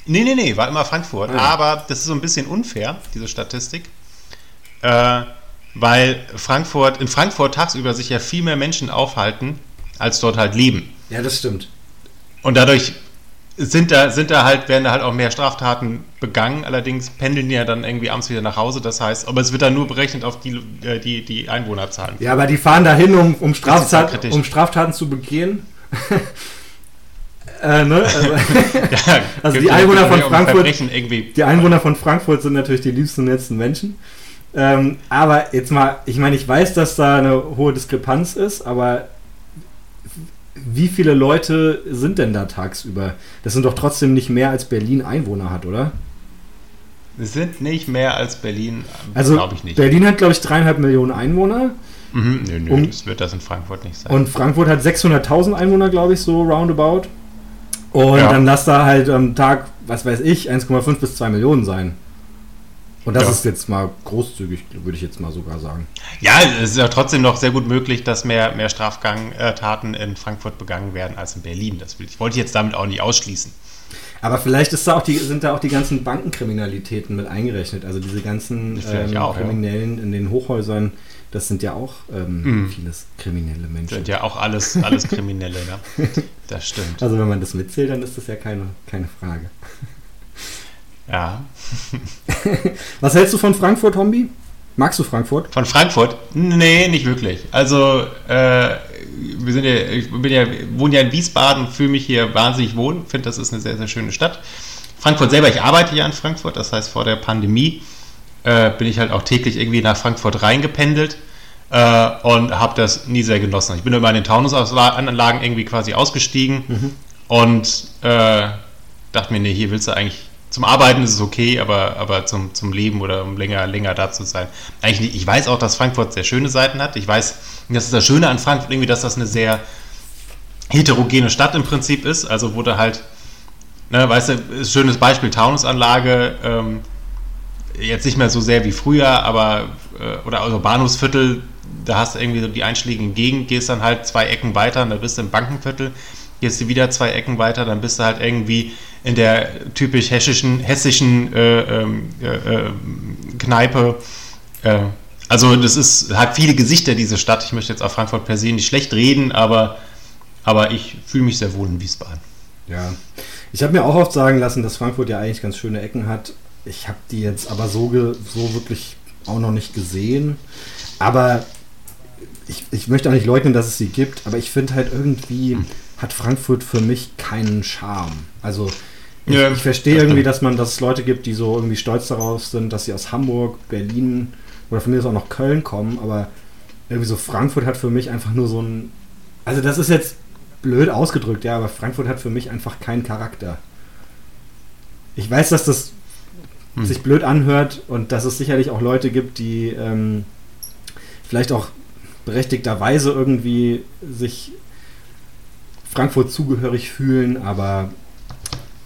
Nee, nee, nee, war immer Frankfurt. Ja. Aber das ist so ein bisschen unfair, diese Statistik, äh, weil Frankfurt in Frankfurt tagsüber sich ja viel mehr Menschen aufhalten, als dort halt leben. Ja, das stimmt. Und dadurch sind da, sind da halt, werden da halt auch mehr Straftaten begangen. Allerdings pendeln die ja dann irgendwie abends wieder nach Hause. Das heißt, aber es wird dann nur berechnet auf die, äh, die, die Einwohnerzahlen. Ja, aber die fahren da hin, um, um, Straftat, um Straftaten zu begehen. Äh, ne? Also, ja, also die Einwohner von Frankfurt, die Einwohner von Frankfurt sind natürlich die liebsten und letzten Menschen. Ähm, aber jetzt mal, ich meine, ich weiß, dass da eine hohe Diskrepanz ist, aber wie viele Leute sind denn da tagsüber? Das sind doch trotzdem nicht mehr als Berlin Einwohner hat, oder? Es sind nicht mehr als Berlin, also glaube ich nicht. Berlin hat, glaube ich, dreieinhalb Millionen Einwohner. Mhm, nö, nö, und, das wird das in Frankfurt nicht sein. Und Frankfurt hat sechshunderttausend Einwohner, glaube ich, so roundabout. Und ja. dann lass da halt am Tag, was weiß ich, eins Komma fünf bis zwei Millionen sein. Und das ja. ist jetzt mal großzügig, würde ich jetzt mal sogar sagen. Ja, es ist ja trotzdem noch sehr gut möglich, dass mehr, mehr Straftaten in Frankfurt begangen werden als in Berlin. Das will ich, wollte ich jetzt damit auch nicht ausschließen. Aber vielleicht ist da auch die, sind da auch die ganzen Bankenkriminalitäten mit eingerechnet. Also diese ganzen ähm, auch, Kriminellen ja. in den Hochhäusern, das sind ja auch ähm, mhm. vieles kriminelle Menschen. Das sind ja auch alles, alles Kriminelle, ja. Das stimmt. Also wenn man das mitzählt, dann ist das ja keine, keine Frage. Ja. Was hältst du von Frankfurt, Hombi? Magst du Frankfurt? Von Frankfurt? Nee, nicht wirklich. Also äh, wir sind ja, ich bin ja, wohne ja in Wiesbaden, fühle mich hier wahnsinnig wohl. Ich finde, das ist eine sehr, sehr schöne Stadt. Frankfurt selber, ich arbeite ja in Frankfurt, das heißt vor der Pandemie äh, bin ich halt auch täglich irgendwie nach Frankfurt reingependelt. Äh, und habe das nie sehr genossen. Ich bin immer in den Taunusanlagen irgendwie quasi ausgestiegen mhm. und äh, dachte mir, nee, hier willst du eigentlich, zum Arbeiten ist es okay, aber, aber zum, zum Leben oder um länger, länger da zu sein. Eigentlich, ich weiß auch, dass Frankfurt sehr schöne Seiten hat. Ich weiß, das ist das Schöne an Frankfurt irgendwie, dass das eine sehr heterogene Stadt im Prinzip ist. Also wurde halt, ne, weißt du, schönes Beispiel, Taunusanlage, ähm, jetzt nicht mehr so sehr wie früher, aber äh, oder also Bahnhofsviertel, da hast du irgendwie so die einschlägigen Gegend, gehst dann halt zwei Ecken weiter und dann bist du im Bankenviertel, gehst du wieder zwei Ecken weiter, dann bist du halt irgendwie in der typisch hessischen, hessischen äh, äh, äh, Kneipe. Äh, also das ist, hat viele Gesichter, diese Stadt. Ich möchte jetzt auf Frankfurt per se nicht schlecht reden, aber, aber ich fühle mich sehr wohl in Wiesbaden. Ja, ich habe mir auch oft sagen lassen, dass Frankfurt ja eigentlich ganz schöne Ecken hat. Ich habe die jetzt aber so, ge- so wirklich auch noch nicht gesehen. Aber ich, ich möchte auch nicht leugnen, dass es sie gibt. Aber ich finde halt irgendwie hat Frankfurt für mich keinen Charme. Also ich, ja, ich verstehe das irgendwie, dass man, dass es Leute gibt, die so irgendwie stolz darauf sind, dass sie aus Hamburg, Berlin oder von mir aus auch noch Köln kommen. Aber irgendwie so Frankfurt hat für mich einfach nur so ein... Also das ist jetzt blöd ausgedrückt, ja, aber Frankfurt hat für mich einfach keinen Charakter. Ich weiß, dass das sich blöd anhört und dass es sicherlich auch Leute gibt, die ähm, vielleicht auch berechtigterweise irgendwie sich Frankfurt zugehörig fühlen, aber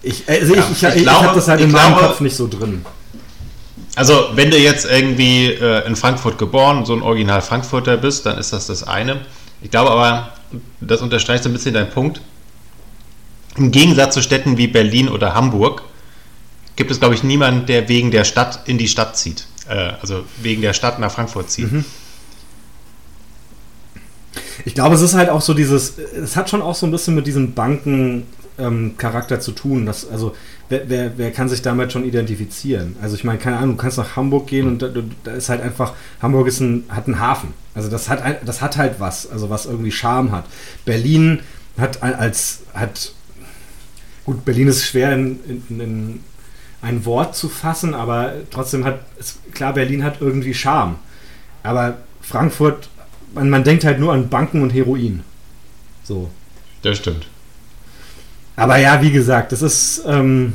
ich, also ja, ich, ich, ich, ich habe das halt in meinem glaube, Kopf nicht so drin. Also wenn du jetzt irgendwie äh, in Frankfurt geboren, so ein Original Frankfurter bist, dann ist das das eine. Ich glaube aber, das unterstreicht so ein bisschen deinen Punkt. Im Gegensatz zu Städten wie Berlin oder Hamburg gibt es, glaube ich, niemanden, der wegen der Stadt in die Stadt zieht. Äh, also wegen der Stadt nach Frankfurt zieht. Mhm. Ich glaube, es ist halt auch so dieses, es hat schon auch so ein bisschen mit diesem Bankencharakter ähm, zu tun. Dass, also wer, wer, wer kann sich damit schon identifizieren? Also ich meine, keine Ahnung, du kannst nach Hamburg gehen und da, da ist halt einfach, Hamburg ist ein, hat einen Hafen. Also das hat, das hat halt was, also was irgendwie Charme hat. Berlin hat als, hat, gut, Berlin ist schwer in, in, in ein Wort zu fassen, aber trotzdem hat, klar, Berlin hat irgendwie Charme. Aber Frankfurt, Man, man denkt halt nur an Banken und Heroin. So. Das stimmt. Aber ja, wie gesagt, das ist ähm,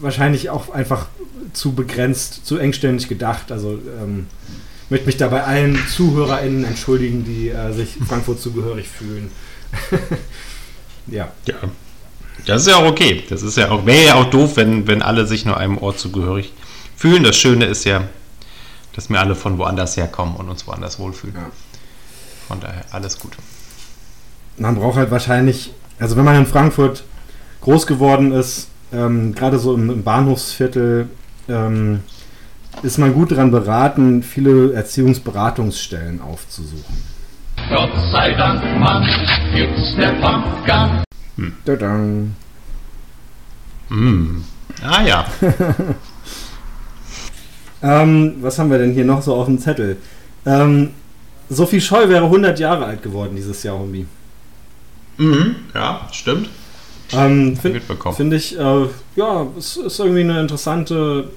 wahrscheinlich auch einfach zu begrenzt, zu engständig gedacht. Also ähm, ich möchte mich da bei allen ZuhörerInnen entschuldigen, die äh, sich Frankfurt zugehörig fühlen. Ja. Ja. Das ist ja auch okay. Das ist ja auch, wäre ja auch doof, wenn, wenn alle sich nur einem Ort zugehörig fühlen. Das Schöne ist ja, dass wir alle von woanders herkommen und uns woanders wohlfühlen. Ja. Von daher alles gut. Man braucht halt wahrscheinlich, also wenn man in Frankfurt groß geworden ist, ähm, gerade so im, im Bahnhofsviertel, ähm, ist man gut daran beraten, viele Erziehungsberatungsstellen aufzusuchen. Gott sei Dank, Mann, gibt's der Pumpkin. Hm. Dadang. Mm. Ah ja. Ähm, was haben wir denn hier noch so auf dem Zettel? Ähm, Sophie Scholl wäre hundert Jahre alt geworden dieses Jahr, Homie. Mhm, ja, stimmt. Ähm, Finde find ich, äh, ja, es ist irgendwie eine interessante,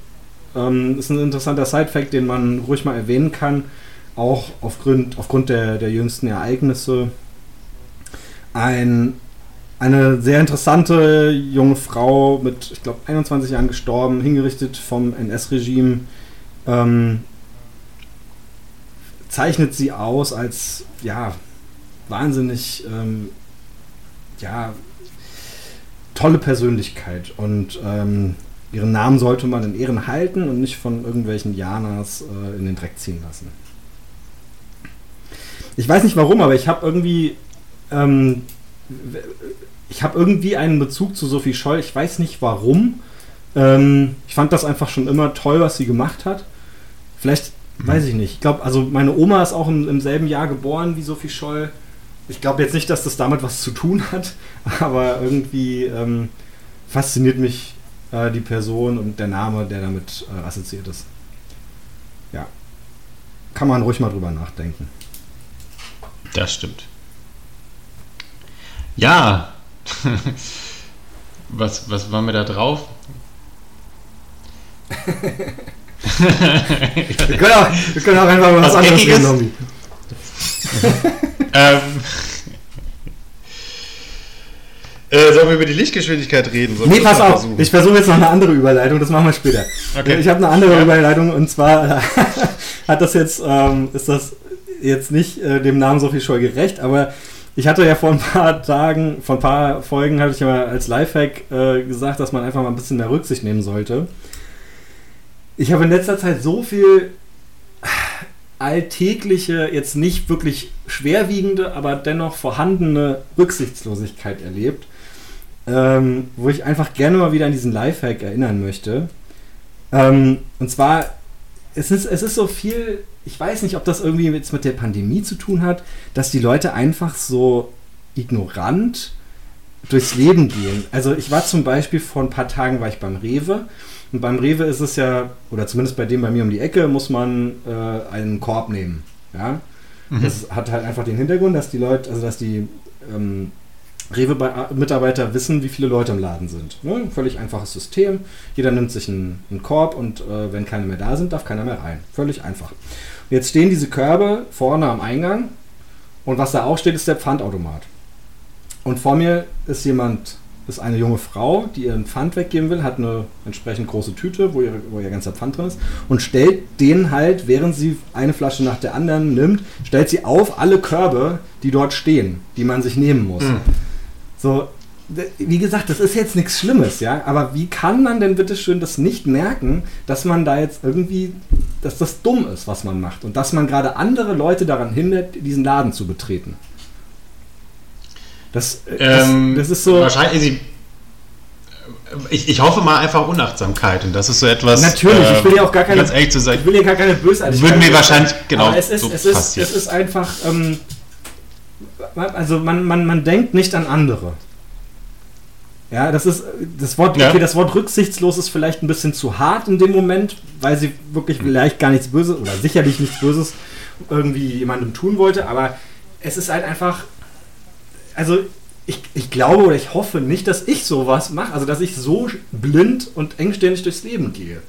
ähm, ist ein interessanter Side-Fact, den man ruhig mal erwähnen kann, auch aufgrund, aufgrund der, der jüngsten Ereignisse. Ein, eine sehr interessante junge Frau mit, ich glaube, einundzwanzig Jahren gestorben, hingerichtet vom N S-Regime. Ähm, zeichnet sie aus als, ja, wahnsinnig, ähm, ja, tolle Persönlichkeit. Und ähm, ihren Namen sollte man in Ehren halten und nicht von irgendwelchen Janas äh, in den Dreck ziehen lassen. Ich weiß nicht warum, aber ich habe irgendwie, ähm, ich habe irgendwie einen Bezug zu Sophie Scholl. Ich weiß nicht warum. Ähm, ich fand das einfach schon immer toll, was sie gemacht hat. Vielleicht, weiß ich nicht. Ich glaube, also meine Oma ist auch im, im selben Jahr geboren wie Sophie Scholl. Ich glaube jetzt nicht, dass das damit was zu tun hat, aber irgendwie ähm, fasziniert mich äh, die Person und der Name, der damit äh, assoziiert ist. Ja. Kann man ruhig mal drüber nachdenken. Das stimmt. Ja. was, was war mir da drauf? wir, können auch, wir können auch einfach mal was, was anderes reden. ähm, äh, sollen wir über die Lichtgeschwindigkeit reden? Nee, pass auf, versuchen? Ich versuche jetzt noch eine andere Überleitung, das machen wir später. Okay. Ich habe eine andere ja. Überleitung und zwar hat das jetzt, ähm, ist das jetzt nicht äh, dem Namen Sophie Scholl gerecht, aber ich hatte ja vor ein paar Tagen, vor ein paar Folgen hatte ich ja als Lifehack äh, gesagt, dass man einfach mal ein bisschen mehr Rücksicht nehmen sollte. Ich habe in letzter Zeit so viel alltägliche, jetzt nicht wirklich schwerwiegende, aber dennoch vorhandene Rücksichtslosigkeit erlebt, ähm, wo ich einfach gerne mal wieder an diesen Lifehack erinnern möchte. Ähm, und zwar, es ist, es ist so viel, ich weiß nicht, ob das irgendwie jetzt mit der Pandemie zu tun hat, dass die Leute einfach so ignorant durchs Leben gehen. Also ich war zum Beispiel vor ein paar Tagen war ich beim Rewe. Und beim Rewe ist es ja, oder zumindest bei dem bei mir um die Ecke, muss man äh, einen Korb nehmen. Ja? Mhm. Das hat halt einfach den Hintergrund, dass die Leute, also dass die ähm, Rewe-Mitarbeiter wissen, wie viele Leute im Laden sind. Ne? Völlig einfaches System. Jeder nimmt sich einen, einen Korb und äh, wenn keine mehr da sind, darf keiner mehr rein. Völlig einfach. Und jetzt stehen diese Körbe vorne am Eingang und was da auch steht, ist der Pfandautomat. Und vor mir ist jemand... ist eine junge Frau, die ihren Pfand weggeben will, hat eine entsprechend große Tüte, wo, ihre, wo ihr ganzer Pfand drin ist und stellt den halt, während sie eine Flasche nach der anderen nimmt, stellt sie auf alle Körbe, die dort stehen, die man sich nehmen muss. Mhm. So, wie gesagt, das ist jetzt nichts Schlimmes, ja, aber wie kann man denn bitte schön das nicht merken, dass man da jetzt irgendwie, dass das dumm ist, was man macht und dass man gerade andere Leute daran hindert, diesen Laden zu betreten? Das, das, ähm, das ist so... Wahrscheinlich, sie, ich, ich hoffe mal einfach Unachtsamkeit und das ist so etwas... Natürlich, äh, ich will ja auch gar keine... Ganz ehrlich zu sein, ich will ja gar keine Bösartigkeit... Würde mir wahrscheinlich sagen, genau es ist, so es ist, es ist einfach... Ähm, also man, man, man denkt nicht an andere. Ja, das ist das Wort, okay, das Wort rücksichtslos ist vielleicht ein bisschen zu hart in dem Moment, weil sie wirklich vielleicht gar nichts Böses oder sicherlich nichts Böses irgendwie jemandem tun wollte, aber es ist halt einfach, also ich, ich glaube oder ich hoffe nicht, dass ich sowas mache, also dass ich so blind und engstirnig durchs Leben gehe.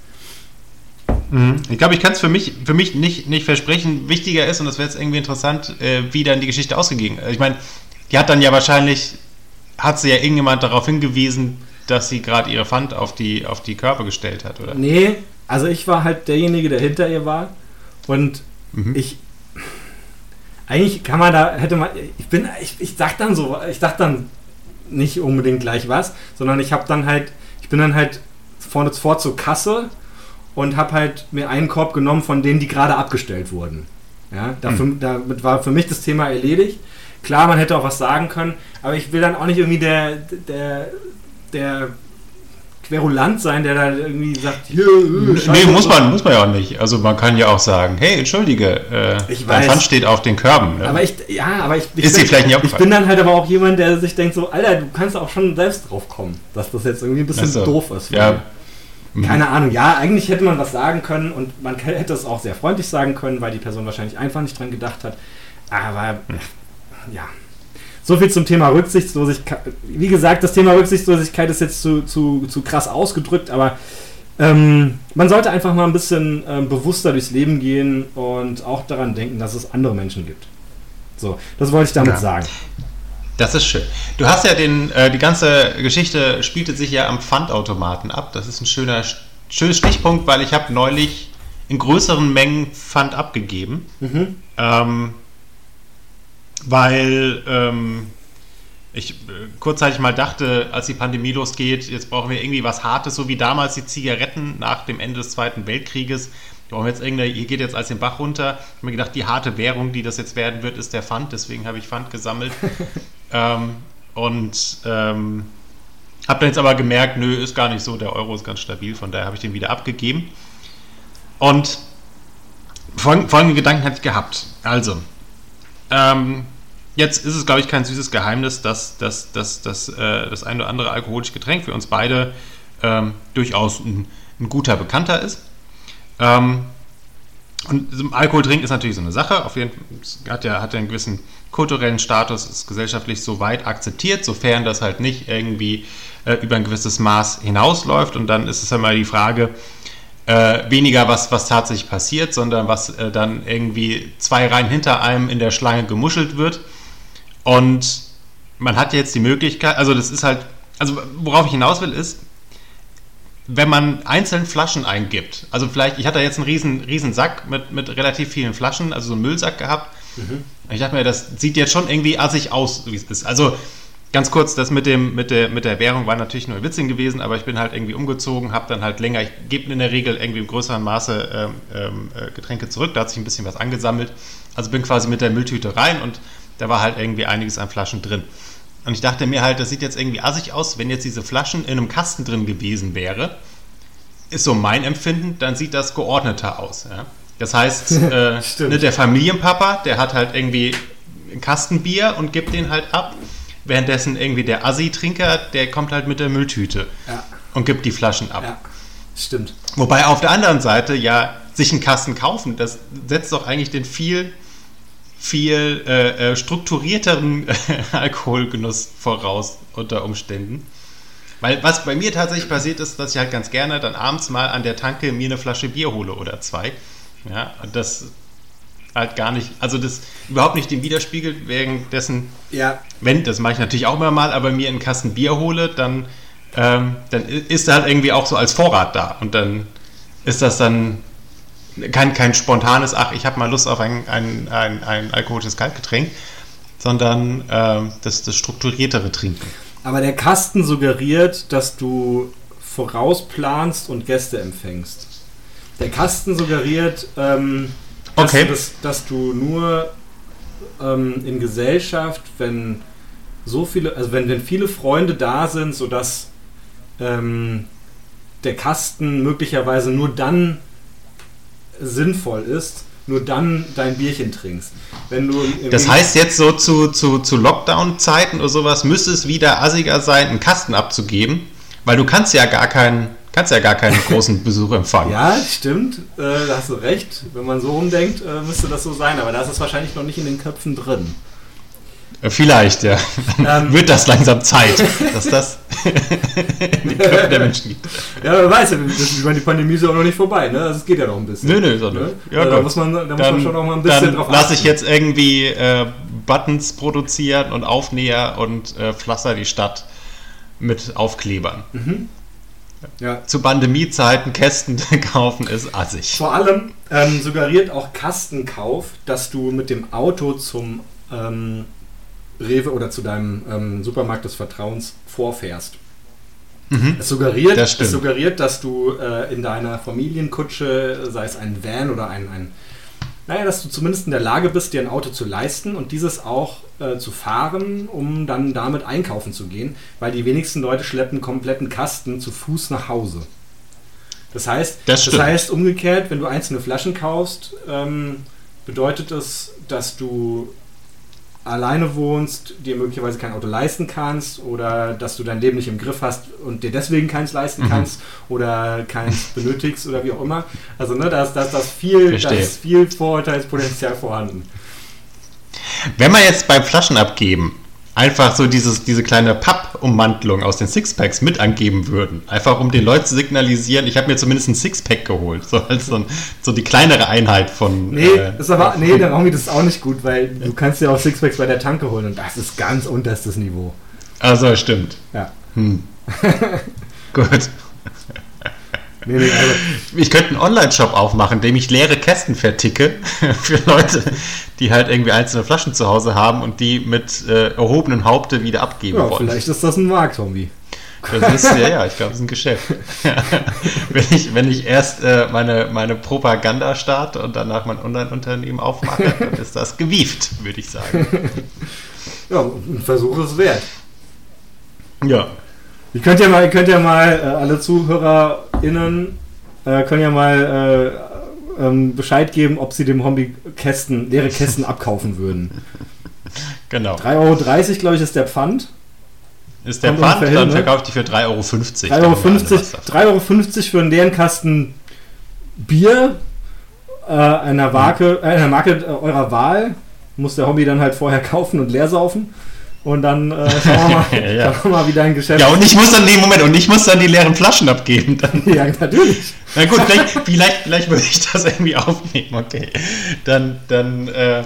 Ich glaube, ich kann es für mich, für mich nicht, nicht versprechen. Wichtiger ist, und das wäre jetzt irgendwie interessant, äh, wie dann die Geschichte ausgegangen ist. Ich meine, die hat dann ja wahrscheinlich, hat sie ja irgendjemand darauf hingewiesen, dass sie gerade ihre Pfand auf die, auf die Körper gestellt hat, oder? Nee, also ich war halt derjenige, der hinter ihr war. Und mhm. ich, eigentlich kann man da, hätte man, ich bin, ich, ich sag dann so, ich sag dann nicht unbedingt gleich was, sondern ich habe dann halt, ich bin dann halt vorne vor zur Kasse und habe halt mir einen Korb genommen von denen, die gerade abgestellt wurden. Ja, dafür, mhm. damit war für mich das Thema erledigt. Klar, man hätte auch was sagen können, aber ich will dann auch nicht irgendwie der, der, der Querulant sein, der dann irgendwie sagt, hier, Scheiße. Nee, muss man, muss man ja auch nicht. Also man kann ja auch sagen, hey, entschuldige, äh, ich dein weiß, Pfand steht auf den Körben. Ne? Aber ich, ja, aber ich, ich, Ist bin, vielleicht nicht ich bin dann halt aber auch jemand, der sich denkt so, Alter, du kannst auch schon selbst drauf kommen, dass das jetzt irgendwie ein bisschen also, doof ist. Ja. Mich. Keine Ahnung, ja, eigentlich hätte man was sagen können und man hätte es auch sehr freundlich sagen können, weil die Person wahrscheinlich einfach nicht dran gedacht hat. Aber, ja. So viel zum Thema Rücksichtslosigkeit. Wie gesagt, das Thema Rücksichtslosigkeit ist jetzt zu, zu, zu krass ausgedrückt, aber ähm, man sollte einfach mal ein bisschen ähm, bewusster durchs Leben gehen und auch daran denken, dass es andere Menschen gibt. So, das wollte ich damit ja. sagen. Das ist schön. Du hast ja den, äh, die ganze Geschichte spielte sich ja am Pfandautomaten ab. Das ist ein schöner, schönes Stichpunkt, weil ich habe neulich in größeren Mengen Pfand abgegeben. Mhm. Ähm, weil ähm, ich äh, kurzzeitig mal dachte, als die Pandemie losgeht, jetzt brauchen wir irgendwie was Hartes, so wie damals die Zigaretten nach dem Ende des Zweiten Weltkrieges. Warum jetzt irgendeine, ihr geht jetzt als den Bach runter. Ich habe mir gedacht, die harte Währung, die das jetzt werden wird, ist der Pfand. Deswegen habe ich Pfand gesammelt. ähm, und ähm, habe dann jetzt aber gemerkt, nö, ist gar nicht so. Der Euro ist ganz stabil. Von daher habe ich den wieder abgegeben. Und folg- folgende Gedanken hatte ich gehabt. Also, ähm, jetzt ist es, glaube ich, kein süßes Geheimnis, dass, dass, dass, dass äh, das ein oder andere alkoholische Getränk für uns beide ähm, durchaus ein, ein guter Bekannter ist. Ähm, und Alkohol trinken ist natürlich so eine Sache, auf jeden Fall hat ja, hat ja einen gewissen kulturellen Status, ist gesellschaftlich so weit akzeptiert, sofern das halt nicht irgendwie äh, über ein gewisses Maß hinausläuft, und dann ist es ja mal die Frage, äh, weniger was, was tatsächlich passiert, sondern was äh, dann irgendwie zwei Reihen hinter einem in der Schlange gemuschelt wird, und man hat jetzt die Möglichkeit, also das ist halt, also worauf ich hinaus will ist, wenn man einzeln Flaschen eingibt, also vielleicht, ich hatte jetzt einen riesen, riesen Sack mit, mit relativ vielen Flaschen, also so einen Müllsack gehabt. Mhm. Ich dachte mir, das sieht jetzt schon irgendwie assig aus, wie es ist. Also ganz kurz, das mit, dem, mit, der, mit der Währung war natürlich nur witzig gewesen, aber ich bin halt irgendwie umgezogen, habe dann halt länger, ich gebe in der Regel irgendwie im größeren Maße ähm, äh, Getränke zurück, da hat sich ein bisschen was angesammelt. Also bin quasi mit der Mülltüte rein und da war halt irgendwie einiges an Flaschen drin. Und ich dachte mir halt, das sieht jetzt irgendwie assig aus, wenn jetzt diese Flaschen in einem Kasten drin gewesen wäre, ist so mein Empfinden, dann sieht das geordneter aus. Ja? Das heißt, äh, ne, der Familienpapa, der hat halt irgendwie einen Kastenbier und gibt den halt ab, währenddessen irgendwie der Assi-Trinker, der kommt halt mit der Mülltüte ja. und gibt die Flaschen ab. Ja. Stimmt. Wobei auf der anderen Seite ja sich einen Kasten kaufen, das setzt doch eigentlich den viel... viel äh, strukturierteren Alkoholgenuss voraus unter Umständen. Weil was bei mir tatsächlich passiert ist, dass ich halt ganz gerne dann abends mal an der Tanke mir eine Flasche Bier hole oder zwei. Ja, und das halt gar nicht, also das überhaupt nicht dem widerspiegelt, wegen dessen, ja. wenn, das mache ich natürlich auch immer mal, aber mir einen Kasten Bier hole, dann, ähm, dann ist er halt irgendwie auch so als Vorrat da. Und dann ist das dann Kein, kein spontanes, ach, ich habe mal Lust auf ein, ein, ein, ein alkoholisches Kaltgetränk, sondern äh, das, das strukturiertere Trinken. Aber der Kasten suggeriert, dass du vorausplanst und Gäste empfängst. Der Kasten suggeriert, ähm, dass, okay. du das, dass du nur ähm, in Gesellschaft, wenn so viele, also wenn, wenn viele Freunde da sind, sodass ähm, der Kasten möglicherweise nur dann sinnvoll ist, nur dann dein Bierchen trinkst. Wenn du das heißt jetzt so zu, zu, zu Lockdown-Zeiten oder sowas, müsste es wieder assiger sein, einen Kasten abzugeben, weil du kannst ja gar keinen, kannst ja gar keinen großen Besuch empfangen. Ja, stimmt, äh, da hast du recht. Wenn man so rumdenkt, äh, müsste das so sein, aber da ist es wahrscheinlich noch nicht in den Köpfen drin. Vielleicht, ja. Dann ähm, wird das langsam Zeit, dass das in den Köpfen der Menschen geht. Ja, man weiß ja, ich meine, die Pandemie ist ja auch noch nicht vorbei, ne? Also es geht ja noch ein bisschen. Nö, nö, ist auch nicht. Ja, da muss man, da muss dann, man schon auch mal ein bisschen dann drauf achten. Lasse ich jetzt irgendwie äh, Buttons produzieren und Aufnäher und äh, pflaster die Stadt mit Aufklebern. Mhm. Ja. Zu Pandemiezeiten Kästen kaufen ist assig. Vor allem ähm, suggeriert auch Kastenkauf, dass du mit dem Auto zum ähm, Rewe oder zu deinem ähm, Supermarkt des Vertrauens vorfährst. Mhm. Es suggeriert, das es suggeriert, dass du äh, in deiner Familienkutsche, sei es ein Van oder ein, ein, naja, dass du zumindest in der Lage bist, dir ein Auto zu leisten und dieses auch äh, zu fahren, um dann damit einkaufen zu gehen, weil die wenigsten Leute schleppen einen kompletten Kasten zu Fuß nach Hause. Das heißt, das das heißt umgekehrt, wenn du einzelne Flaschen kaufst, ähm, bedeutet es, dass du alleine wohnst, dir möglicherweise kein Auto leisten kannst oder dass du dein Leben nicht im Griff hast und dir deswegen keins leisten mhm. kannst oder keins benötigst oder wie auch immer. Also ne, da ist das, das viel, das viel Vorurteilspotenzial vorhanden. Wenn wir jetzt beim Flaschenabgeben einfach so dieses, diese kleine Pappummantelung aus den Sixpacks mit angeben würden, einfach um den Leuten zu signalisieren, ich habe mir zumindest ein Sixpack geholt, so als so, ein, so die kleinere Einheit von... Nee, äh, ist aber, nee dann auch, das ist auch nicht gut, weil du kannst ja auch Sixpacks bei der Tanke holen und das ist ganz unterstes Niveau. Also stimmt. Ja. Hm. Gut. Nee, nee, also. Ich könnte einen Online-Shop aufmachen, dem ich leere Kästen verticke für Leute, die halt irgendwie einzelne Flaschen zu Hause haben und die mit äh, erhobenem Haupte wieder abgeben ja, wollen. Vielleicht ist das ein Markt, Homie. Das ist, ja, ja, ich glaube, das ist ein Geschäft. wenn, ich, wenn ich erst äh, meine, meine Propaganda starte und danach mein Online-Unternehmen aufmache, dann ist das gewieft, würde ich sagen. Ja, ein Versuch ist wert. Ja. Ihr könnt ja mal, ihr könnt ja mal äh, alle ZuhörerInnen äh, können ja mal äh, ähm, Bescheid geben, ob sie dem Hombi Kästen, leere Kästen abkaufen würden. Genau. drei Euro dreißig, glaube ich, ist der Pfand. Ist der Kommt Pfand, hin, dann ne? verkaufe ich die für drei Euro fünfzig. drei Euro fünfzig, drei Euro fünfzig für einen leeren Kasten Bier äh, einer, Marke, äh, einer Marke eurer Wahl. Muss der Hombi dann halt vorher kaufen und leer saufen. Und dann äh, schauen wir mal, ja, ja. Schauen wir mal, wie dein Geschäft... Ja, und ich muss dann den Moment, und ich muss dann die leeren Flaschen abgeben. Dann. Ja, natürlich. Na gut, vielleicht, vielleicht, vielleicht würde ich das irgendwie aufnehmen, okay. Dann, dann, äh,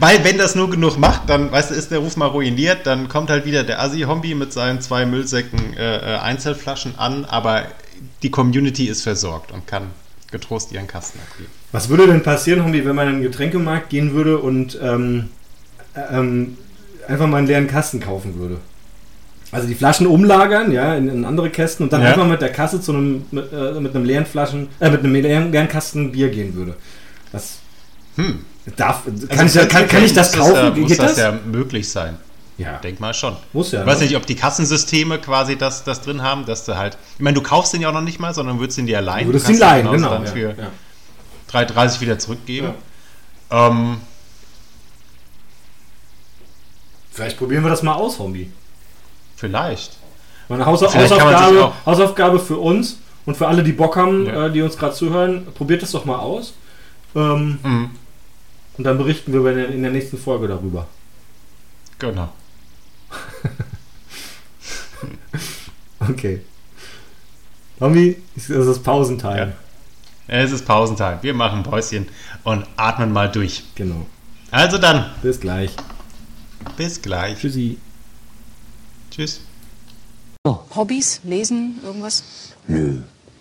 weil wenn das nur genug macht, dann, weißt du, ist der Ruf mal ruiniert, dann kommt halt wieder der Assi-Hombi mit seinen zwei Müllsäcken äh, Einzelflaschen an, aber die Community ist versorgt und kann getrost ihren Kasten abgeben. Was würde denn passieren, Hombi, wenn man in den Getränkemarkt gehen würde und, ähm, ähm, einfach mal einen leeren Kasten kaufen würde. Also die Flaschen umlagern, ja, in, in andere Kästen und dann ja. einfach mit der Kasse zu einem mit, äh, mit einem leeren Flaschen, äh, mit einem leeren, leeren Kasten Bier gehen würde. Das hm. darf. Kann, also ich, kann, kann ich das kaufen? Das, äh, muss Geht das, das ja möglich sein? Ja. Denk mal schon. Muss ja. Ich weiß nicht, ob die Kassensysteme quasi das, das drin haben, dass du halt. Ich meine, du kaufst den ja auch noch nicht mal, sondern würdest ihn dir allein. Würdest ihn leihen, genau. Dann ja, für ja. drei Euro dreißig wieder zurückgeben. Ja. Ähm. Vielleicht probieren wir das mal aus, Hombi. Vielleicht. Meine Hausa- Vielleicht Hausaufgabe, Hausaufgabe für uns und für alle, die Bock haben, ja. äh, die uns gerade zuhören, probiert das doch mal aus. Ähm, mhm. Und dann berichten wir in der, in der nächsten Folge darüber. Genau. Okay. Hombi, es ist Pausentime. Ja. Es ist Pausentime. Wir machen ein Päuschen und atmen mal durch. Genau. Also dann. Bis gleich. Bis gleich. Tschüssi. Tschüss. Oh. Hobbys? Lesen? Irgendwas? Nö.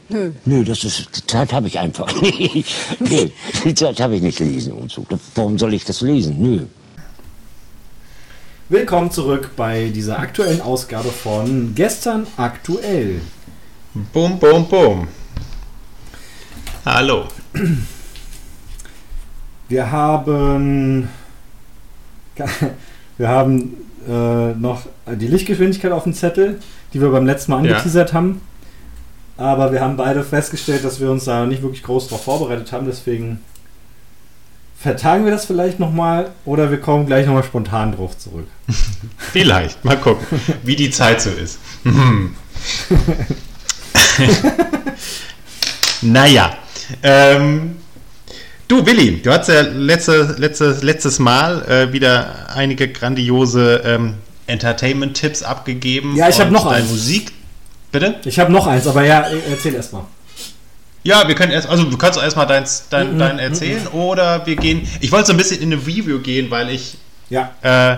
Nö. Nö, das ist, die Zeit habe ich einfach nicht. Nee, die Zeit habe ich nicht gelesen. Warum soll ich das lesen? Nö. Willkommen zurück bei dieser aktuellen Ausgabe von Gestern aktuell. Bum, bum, bum. Hallo. Wir haben... Wir haben äh, noch die Lichtgeschwindigkeit auf dem Zettel, die wir beim letzten Mal angeteasert ja. haben. Aber wir haben beide festgestellt, dass wir uns da nicht wirklich groß drauf vorbereitet haben. Deswegen vertagen wir das vielleicht nochmal oder wir kommen gleich nochmal spontan drauf zurück. Vielleicht. Mal gucken, wie die Zeit so ist. Hm. Naja. Ähm, du, Willi, du hast ja letzte, letzte, letztes Mal äh, wieder einige grandiose ähm, Entertainment-Tipps abgegeben. Ja, ich habe noch einen. Musik. Bitte? Ich habe noch eins, aber ja, erzähl erstmal. Ja, wir können erst, also du kannst erstmal dein, dein, mm-mm, dein erzählen mm-mm. oder wir gehen. Ich wollte so ein bisschen in eine Review gehen, weil ich ja. äh,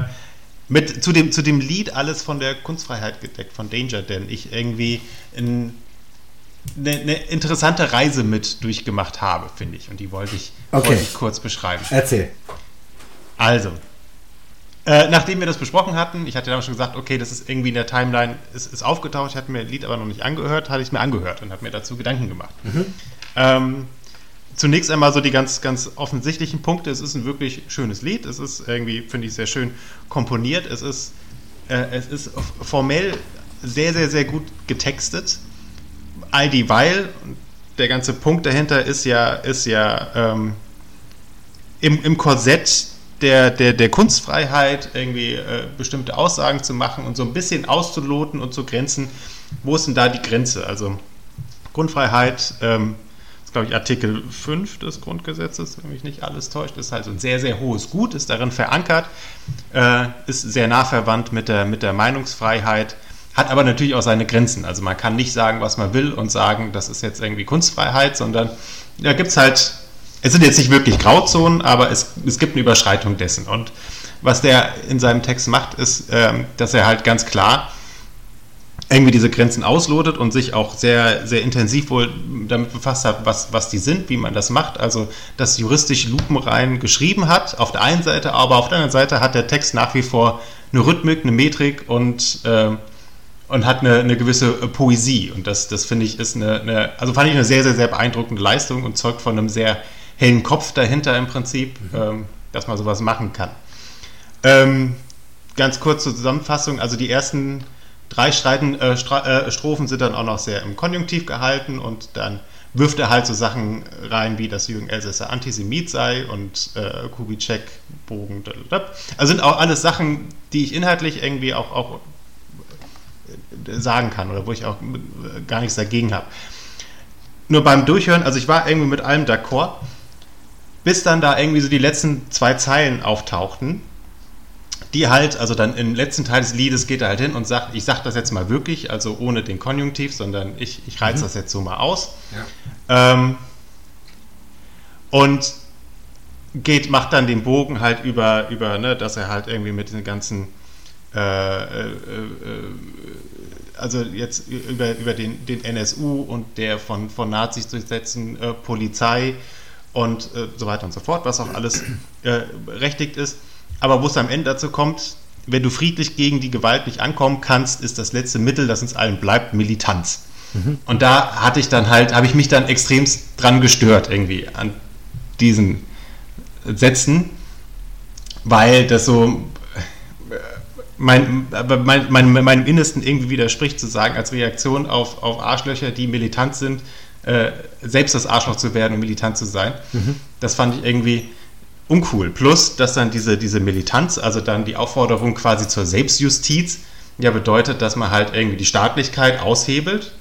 mit zu dem, zu dem Lied Alles von der Kunstfreiheit gedeckt, von Danger Dan, ich irgendwie in, eine, eine interessante Reise mit durchgemacht habe, finde ich. Und die wollte ich, okay. wollte ich kurz beschreiben. Erzähl. Also. Äh, nachdem wir das besprochen hatten, ich hatte damals schon gesagt, okay, das ist irgendwie in der Timeline, es ist, ist aufgetaucht, ich hatte mir das Lied aber noch nicht angehört, hatte ich es mir angehört und habe mir dazu Gedanken gemacht. Mhm. Ähm, zunächst einmal so die ganz, ganz offensichtlichen Punkte, es ist ein wirklich schönes Lied, es ist irgendwie, finde ich, sehr schön komponiert, es ist, äh, es ist formell sehr, sehr, sehr gut getextet, all die weil, der ganze Punkt dahinter ist ja, ist ja ähm, im, im Korsett Der, der, der Kunstfreiheit irgendwie äh, bestimmte Aussagen zu machen und so ein bisschen auszuloten und zu grenzen, wo ist denn da die Grenze? Also Grundfreiheit, ähm, das ist glaube ich Artikel fünf des Grundgesetzes, wenn mich nicht alles täuscht, ist halt so ein sehr, sehr hohes Gut, ist darin verankert, äh, ist sehr nah verwandt mit der, mit der Meinungsfreiheit, hat aber natürlich auch seine Grenzen. Also man kann nicht sagen, was man will und sagen, das ist jetzt irgendwie Kunstfreiheit, sondern da gibt es halt. Es sind jetzt nicht wirklich Grauzonen, aber es, es gibt eine Überschreitung dessen. Und was der in seinem Text macht, ist, ähm, dass er halt ganz klar irgendwie diese Grenzen auslotet und sich auch sehr, sehr intensiv wohl damit befasst hat, was, was die sind, wie man das macht. Also das juristisch lupenrein geschrieben hat, auf der einen Seite, aber auf der anderen Seite hat der Text nach wie vor eine Rhythmik, eine Metrik und, äh, und hat eine, eine gewisse Poesie. Und das, das finde ich, ist eine, eine, also fand ich eine sehr, sehr, sehr beeindruckende Leistung und zeugt von einem sehr hellen Kopf dahinter im Prinzip, mhm. ähm, dass man sowas machen kann. Ähm, ganz kurz zur Zusammenfassung, also die ersten drei Streiten, äh, Stra- äh, Strophen sind dann auch noch sehr im Konjunktiv gehalten und dann wirft er halt so Sachen rein, wie dass Jürgen Elsässer Antisemit sei und äh, Kubitschek, Bogen, dadadab. Also sind auch alles Sachen, die ich inhaltlich irgendwie auch, auch sagen kann oder wo ich auch gar nichts dagegen habe. Nur beim Durchhören, also ich war irgendwie mit allem d'accord, bis dann da irgendwie so die letzten zwei Zeilen auftauchten, die halt, also dann im letzten Teil des Liedes geht er halt hin und sagt, ich sage das jetzt mal wirklich, also ohne den Konjunktiv, sondern ich, ich reize mhm. das jetzt so mal aus. Ja. Ähm, und geht, macht dann den Bogen halt über, über ne, dass er halt irgendwie mit den ganzen, äh, äh, äh, also jetzt über, über den, den N S U und der von, von Nazis durchsetzten äh, Polizei, und äh, so weiter und so fort, was auch alles äh, berechtigt ist. Aber wo es am Ende dazu kommt, wenn du friedlich gegen die Gewalt nicht ankommen kannst, ist das letzte Mittel, das uns allen bleibt, Militanz. Mhm. Und da hatte ich dann halt, habe ich mich dann extremst dran gestört irgendwie an diesen Sätzen, weil das so äh, mein, mein, mein, meinem Innersten irgendwie widerspricht, zu sagen, als Reaktion auf, auf Arschlöcher, die militant sind, selbst das Arschloch zu werden und militant zu sein. Mhm. Das fand ich irgendwie uncool. Plus, dass dann diese, diese Militanz, also dann die Aufforderung quasi zur Selbstjustiz, ja bedeutet, dass man halt irgendwie die Staatlichkeit aushebelt.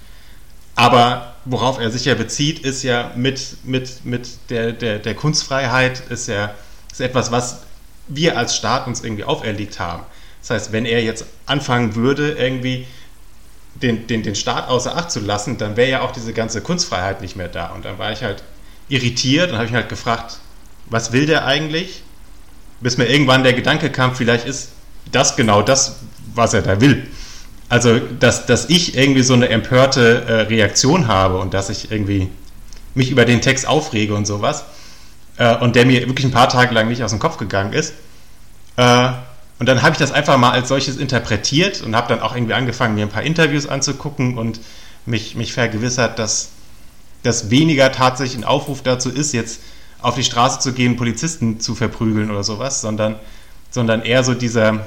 Aber worauf er sich ja bezieht, ist ja mit, mit, mit der, der, der Kunstfreiheit, ist ja ist etwas, was wir als Staat uns irgendwie auferlegt haben. Das heißt, wenn er jetzt anfangen würde, irgendwie Den, den, den Staat außer Acht zu lassen, dann wäre ja auch diese ganze Kunstfreiheit nicht mehr da. Und dann war ich halt irritiert und habe ich halt gefragt, was will der eigentlich? Bis mir irgendwann der Gedanke kam, vielleicht ist das genau das, was er da will. Also, dass, dass ich irgendwie so eine empörte äh, Reaktion habe und dass ich irgendwie mich über den Text aufrege und sowas äh, und der mir wirklich ein paar Tage lang nicht aus dem Kopf gegangen ist, äh, Und dann habe ich das einfach mal als solches interpretiert und habe dann auch irgendwie angefangen, mir ein paar Interviews anzugucken und mich, mich vergewissert, dass das weniger tatsächlich ein Aufruf dazu ist, jetzt auf die Straße zu gehen, Polizisten zu verprügeln oder sowas, sondern, sondern eher so dieser,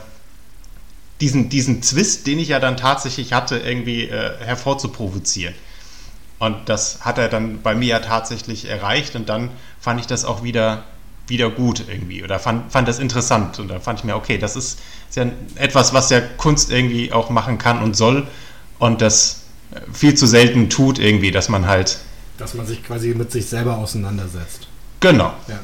diesen, diesen Zwist, den ich ja dann tatsächlich hatte, irgendwie äh, hervorzuprovozieren. Und das hat er dann bei mir ja tatsächlich erreicht und dann fand ich das auch wieder, wieder gut irgendwie oder fand, fand das interessant und dann fand ich mir, okay, das ist, ist ja etwas, was ja Kunst irgendwie auch machen kann und soll und das viel zu selten tut irgendwie, dass man halt... Dass man sich quasi mit sich selber auseinandersetzt. Genau. Ja.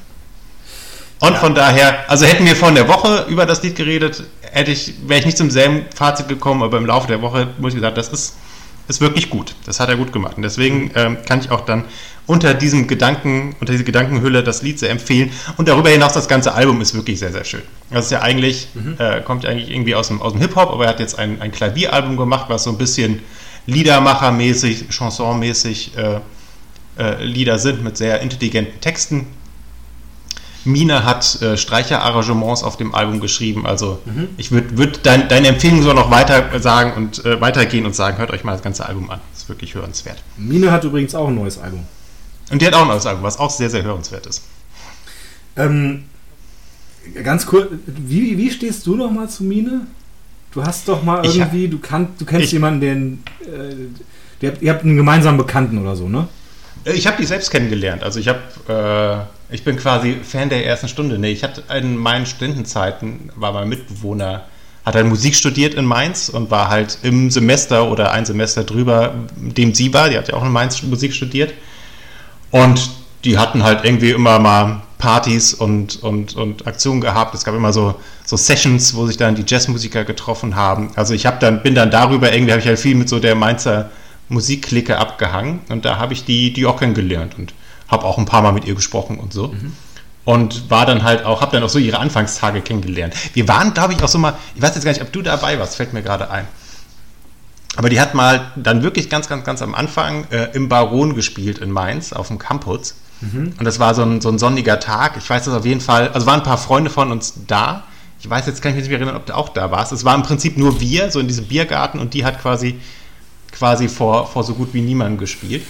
Und ja. Von daher, also hätten wir vor der Woche über das Lied geredet, hätte ich, wäre ich nicht zum selben Fazit gekommen, aber im Laufe der Woche muss ich sagen, das ist... ist wirklich gut. Das hat er gut gemacht. Und deswegen ähm, kann ich auch dann unter diesem Gedanken, unter dieser Gedankenhülle das Lied sehr empfehlen. Und darüber hinaus, das ganze Album ist wirklich sehr, sehr schön. Das ist ja eigentlich, mhm. äh, kommt eigentlich irgendwie aus dem, aus dem Hip-Hop, aber er hat jetzt ein, ein Klavieralbum gemacht, was so ein bisschen Liedermacher-mäßig, Chanson-mäßig äh, äh, Lieder sind mit sehr intelligenten Texten. Mina hat äh, Streicherarrangements auf dem Album geschrieben, also mhm. ich würde würd dein, deine Empfehlung so noch weiter sagen und äh, weitergehen und sagen, hört euch mal das ganze Album an, ist wirklich hörenswert. Mina hat übrigens auch ein neues Album. Und die hat auch ein neues Album, was auch sehr, sehr hörenswert ist. Ähm, ganz kurz, wie, wie stehst du noch mal zu Mina? Du hast doch mal irgendwie, ich, du, kann, du kennst ich, jemanden, den, äh, der, ihr habt einen gemeinsamen Bekannten oder so, ne? Ich habe die selbst kennengelernt, also ich habe... Äh, Ich bin quasi Fan der ersten Stunde. Nee, ich hatte in meinen Studentenzeiten, war mein Mitbewohner, hat halt Musik studiert in Mainz und war halt im Semester oder ein Semester drüber, dem sie war, die hat ja auch in Mainz Musik studiert. Und die hatten halt irgendwie immer mal Partys und, und, und Aktionen gehabt. Es gab immer so, so Sessions, wo sich dann die Jazzmusiker getroffen haben. Also ich hab dann, bin dann darüber, irgendwie habe ich halt viel mit so der Mainzer Musikklicke abgehangen und da habe ich die, die auch kennengelernt und habe auch ein paar Mal mit ihr gesprochen und so. Mhm. Und war dann halt auch, habe dann auch so ihre Anfangstage kennengelernt. Wir waren, glaube ich, auch so mal, ich weiß jetzt gar nicht, ob du dabei warst, fällt mir gerade ein. Aber die hat mal dann wirklich ganz, ganz, ganz am Anfang äh, im Baron gespielt in Mainz, auf dem Campus. Mhm. Und das war so ein, so ein sonniger Tag. Ich weiß das auf jeden Fall, also waren ein paar Freunde von uns da. Ich weiß jetzt, kann ich mich nicht mehr erinnern, ob du auch da warst. Es war im Prinzip nur wir, so in diesem Biergarten. Und die hat quasi, quasi vor, vor so gut wie niemandem gespielt.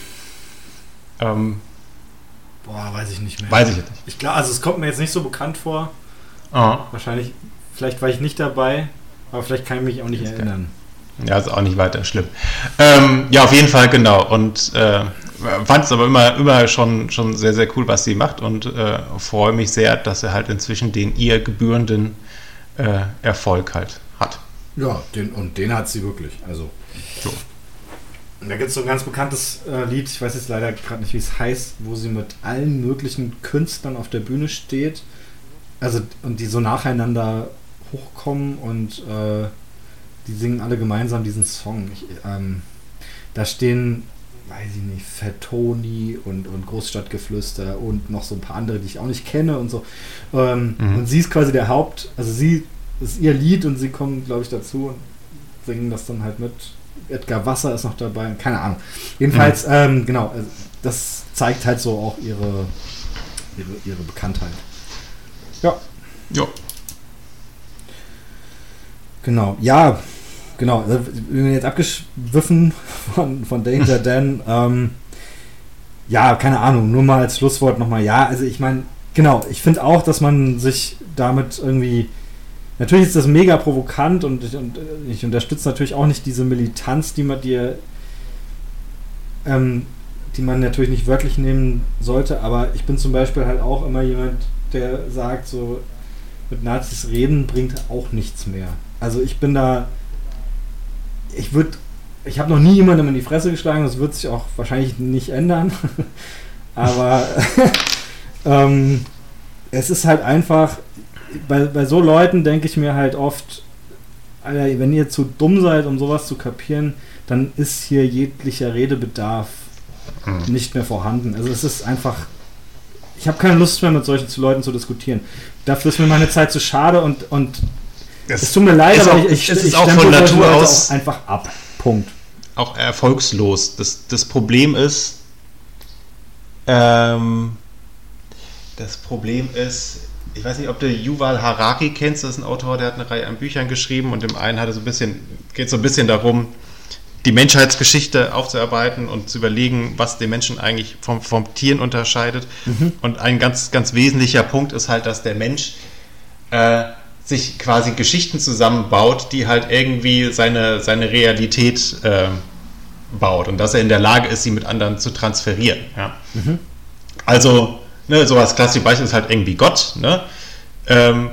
Ähm, Boah, weiß ich nicht mehr. Weiß ich jetzt nicht. Ich glaube, also es kommt mir jetzt nicht so bekannt vor. Oh. Wahrscheinlich, vielleicht war ich nicht dabei, aber vielleicht kann ich mich auch nicht jetzt erinnern. Kann. Ja, ist auch nicht weiter schlimm. Ähm, ja, auf jeden Fall, genau. Und äh, fand es aber immer, immer schon, schon sehr, sehr cool, was sie macht und äh, freue mich sehr, dass er halt inzwischen den ihr gebührenden äh, Erfolg halt hat. Ja, den, und den hat sie wirklich. Also. So. Da gibt es so ein ganz bekanntes äh, Lied, ich weiß jetzt leider gerade nicht, wie es heißt, wo sie mit allen möglichen Künstlern auf der Bühne steht, also und die so nacheinander hochkommen und äh, die singen alle gemeinsam diesen Song. Ich, ähm, da stehen, weiß ich nicht, Fettoni und, und Großstadtgeflüster und noch so ein paar andere, die ich auch nicht kenne und so. Ähm, mhm. Und sie ist quasi der Haupt, also sie ist ihr Lied und sie kommen, glaube ich, dazu und singen das dann halt mit. Edgar Wasser ist noch dabei, keine Ahnung. Jedenfalls, mhm. ähm, genau, also das zeigt halt so auch ihre, ihre, ihre Bekanntheit. Ja. Ja. Genau, ja, genau. Also, wir sind jetzt abgeschwiffen von, von Danger Dan. ähm, ja, keine Ahnung, nur mal als Schlusswort nochmal. Ja, also ich meine, genau, ich finde auch, dass man sich damit irgendwie... Natürlich ist das mega provokant und ich, und ich unterstütze natürlich auch nicht diese Militanz, die man dir, ähm, die man natürlich nicht wörtlich nehmen sollte, aber ich bin zum Beispiel halt auch immer jemand, der sagt, so mit Nazis reden bringt auch nichts mehr. Also ich bin da, ich würde, ich habe noch nie jemandem in die Fresse geschlagen, das wird sich auch wahrscheinlich nicht ändern, aber ähm, es ist halt einfach... Bei, bei so Leuten denke ich mir halt oft, Alter, wenn ihr zu dumm seid, um sowas zu kapieren, dann ist hier jeglicher Redebedarf hm. nicht mehr vorhanden. Also es ist einfach, ich habe keine Lust mehr, mit solchen Leuten zu diskutieren. Dafür ist mir meine Zeit zu schade und, und es, es tut mir leid, aber auch, ich, ich, ich stempel von Natur aus auch einfach ab. Punkt. Auch erfolgslos. Das, das Problem ist, ähm, das Problem ist, ich weiß nicht, ob du Yuval Harari kennst, das ist ein Autor, der hat eine Reihe an Büchern geschrieben und im einen hat er so ein bisschen, geht es so ein bisschen darum, die Menschheitsgeschichte aufzuarbeiten und zu überlegen, was den Menschen eigentlich vom, vom Tieren unterscheidet. Mhm. Und ein ganz, ganz wesentlicher Punkt ist halt, dass der Mensch äh, sich quasi Geschichten zusammenbaut, die halt irgendwie seine, seine Realität äh, baut und dass er in der Lage ist, sie mit anderen zu transferieren. Ja. Mhm. Also, ne, so als klassisches Beispiel ist halt irgendwie Gott. Ne? Ähm,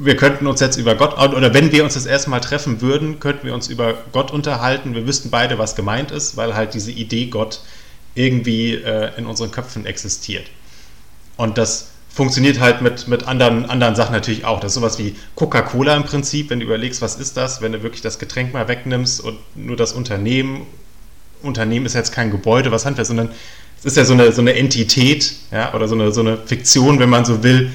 wir könnten uns jetzt über Gott, oder wenn wir uns das erste Mal treffen würden, könnten wir uns über Gott unterhalten. Wir wüssten beide, was gemeint ist, weil halt diese Idee Gott irgendwie äh, in unseren Köpfen existiert. Und das funktioniert halt mit, mit anderen, anderen Sachen natürlich auch. Das ist sowas wie Coca-Cola im Prinzip, wenn du überlegst, was ist das, wenn du wirklich das Getränk mal wegnimmst und nur das Unternehmen, Unternehmen ist jetzt kein Gebäude, was handfest, sondern es ist ja so eine, so eine Entität, ja, oder so eine, so eine Fiktion, wenn man so will,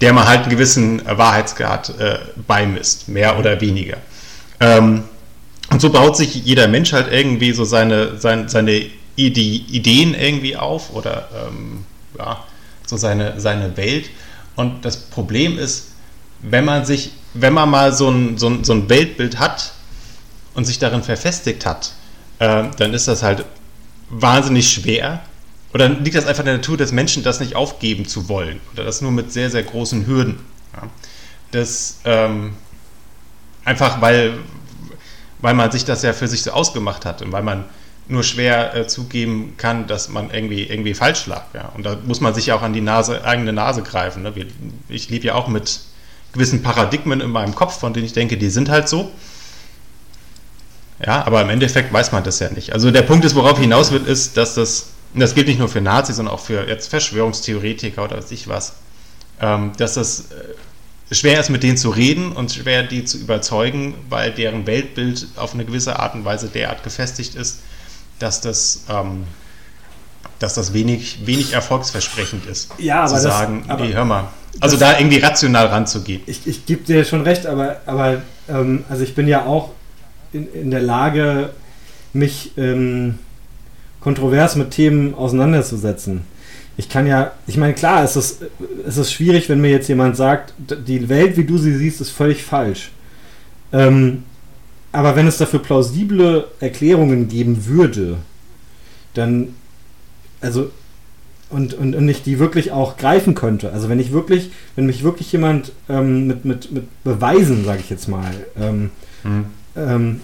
der man halt einen gewissen Wahrheitsgrad äh, beimisst, mehr oder weniger. Ähm, und so baut sich jeder Mensch halt irgendwie so seine, sein, seine Ideen irgendwie auf oder ähm, ja, so seine, seine Welt. Und das Problem ist, wenn man sich, wenn man mal so ein, so ein, so ein Weltbild hat und sich darin verfestigt hat, äh, dann ist das halt wahnsinnig schwer. Oder liegt das einfach in der Natur des Menschen, das nicht aufgeben zu wollen? Oder das nur mit sehr, sehr großen Hürden. Ja. Das ähm, einfach, weil, weil man sich das ja für sich so ausgemacht hat und weil man nur schwer äh, zugeben kann, dass man irgendwie, irgendwie falsch lag. Ja. Und da muss man sich ja auch an die Nase, eigene Nase greifen. Ne? Wir, ich lebe ja auch mit gewissen Paradigmen in meinem Kopf, von denen ich denke, die sind halt so. Ja, aber im Endeffekt weiß man das ja nicht. Also der Punkt ist, worauf hinaus wird, ist, dass das, und das gilt nicht nur für Nazis, sondern auch für jetzt Verschwörungstheoretiker oder weiß ich was, ähm, dass das äh, schwer ist, mit denen zu reden und schwer, die zu überzeugen, weil deren Weltbild auf eine gewisse Art und Weise derart gefestigt ist, dass das, ähm, dass das wenig, wenig erfolgsversprechend ist. Ja, aber zu das, sagen, aber nee, hör mal. Also das, da irgendwie rational ranzugehen. Ich, ich gebe dir schon recht, aber, aber ähm, also ich bin ja auch in, in der Lage, mich ähm, kontrovers mit Themen auseinanderzusetzen. Ich kann ja, ich meine, klar, es ist, es ist schwierig, wenn mir jetzt jemand sagt, die Welt, wie du sie siehst, ist völlig falsch. Ähm, aber wenn es dafür plausible Erklärungen geben würde, dann, also, und, und, und ich die wirklich auch greifen könnte, also wenn ich wirklich, wenn mich wirklich jemand ähm, mit, mit, mit Beweisen, sage ich jetzt mal, ähm, hm. ähm,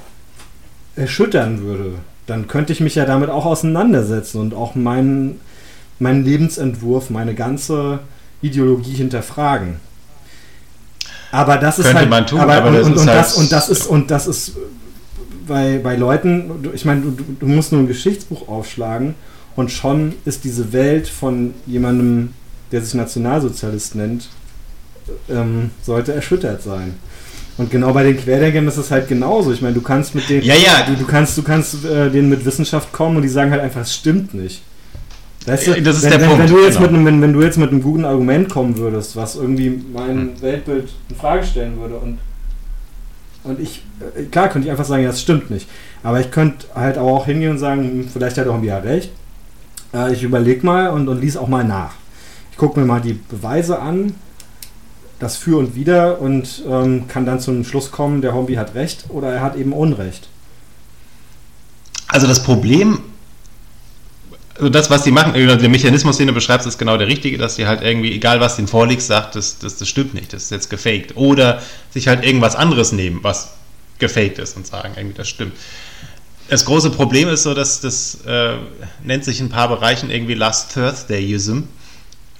erschüttern würde, dann könnte ich mich ja damit auch auseinandersetzen und auch meinen, meinen Lebensentwurf, meine ganze Ideologie hinterfragen. Aber das könnte ist halt... man tun, aber, aber und, das und, ist und halt... Das, und das ist, und das ist bei, bei Leuten... Ich meine, du, du musst nur ein Geschichtsbuch aufschlagen und schon ist diese Welt von jemandem, der sich Nationalsozialist nennt, ähm, sollte erschüttert sein. Und genau bei den Querdenkern ist es halt genauso. Ich meine, du kannst mit denen, ja, ja. Du, du kannst, du kannst äh, denen mit Wissenschaft kommen und die sagen halt einfach, es stimmt nicht. Weißt du, das ist wenn, der wenn, Punkt. Wenn du, jetzt genau. mit, wenn, wenn du jetzt mit einem guten Argument kommen würdest, was irgendwie mein hm. Weltbild in Frage stellen würde und, und ich, klar könnte ich einfach sagen, ja, es stimmt nicht. Aber ich könnte halt auch hingehen und sagen, vielleicht hat er irgendwie ja recht. Äh, ich überlege mal und, und lies auch mal nach. Ich gucke mir mal die Beweise an, das Für und Wider und ähm, kann dann zum Schluss kommen, der Hombi hat Recht oder er hat eben Unrecht. Also das Problem, also das, was die machen, der Mechanismus, den du beschreibst, ist genau der richtige, dass die halt irgendwie, egal was den Vorlieg sagt, das, das, das stimmt nicht, das ist jetzt gefaked. Oder sich halt irgendwas anderes nehmen, was gefaked ist und sagen, irgendwie das stimmt. Das große Problem ist so, dass das äh, nennt sich in ein paar Bereichen irgendwie Last Thursdayism.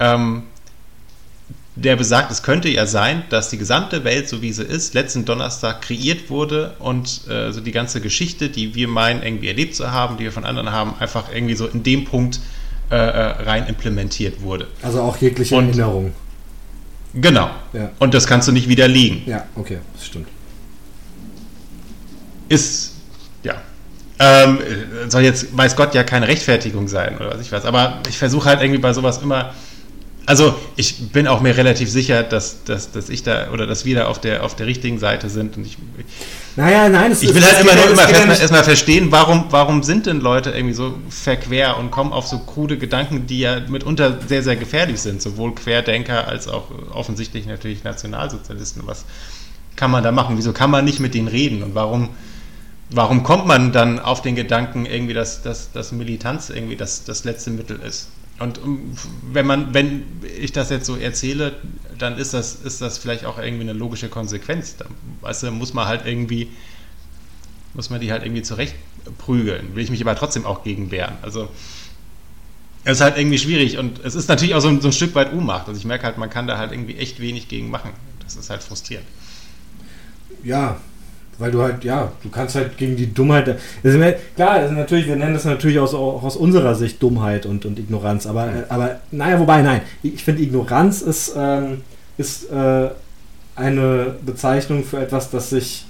Ähm, Der besagt, es könnte ja sein, dass die gesamte Welt, so wie sie ist, letzten Donnerstag kreiert wurde und äh, so die ganze Geschichte, die wir meinen, irgendwie erlebt zu haben, die wir von anderen haben, einfach irgendwie so in dem Punkt äh, rein implementiert wurde. Also auch jegliche und, Erinnerung. Genau. Ja. Und das kannst du nicht widerlegen. Ja, okay, das stimmt. Ist, ja. Ähm, soll jetzt, weiß Gott, ja keine Rechtfertigung sein oder was ich weiß. Aber ich versuche halt irgendwie bei sowas immer... Also ich bin auch mir relativ sicher, dass, dass, dass ich da oder dass wir da auf der auf der richtigen Seite sind. Und ich, naja, nein, es, ich will es, halt immer nur immer erstmal verstehen, warum, warum sind denn Leute irgendwie so verquer und kommen auf so krude Gedanken, die ja mitunter sehr, sehr gefährlich sind, sowohl Querdenker als auch offensichtlich natürlich Nationalsozialisten. Was kann man da machen? Wieso kann man nicht mit denen reden? Und warum, warum kommt man dann auf den Gedanken, irgendwie, dass, dass, dass Militanz irgendwie das, das letzte Mittel ist? Und wenn man, wenn ich das jetzt so erzähle, dann ist das, ist das vielleicht auch irgendwie eine logische Konsequenz. Da, weißt du, muss man halt irgendwie, muss man die halt irgendwie zurechtprügeln. Will ich mich aber trotzdem auch gegen wehren. Also es ist halt irgendwie schwierig und es ist natürlich auch so ein, so ein Stück weit Ohnmacht. Also ich merke halt, man kann da halt irgendwie echt wenig gegen machen. Das ist halt frustrierend. Ja. Weil du halt, ja, du kannst halt gegen die Dummheit. Das ist, klar, das ist natürlich, wir nennen das natürlich aus, auch aus unserer Sicht Dummheit und, und Ignoranz. Aber, ja. aber naja, wobei, nein. Ich finde, Ignoranz ist, ähm, ist äh, eine Bezeichnung für etwas, das sich.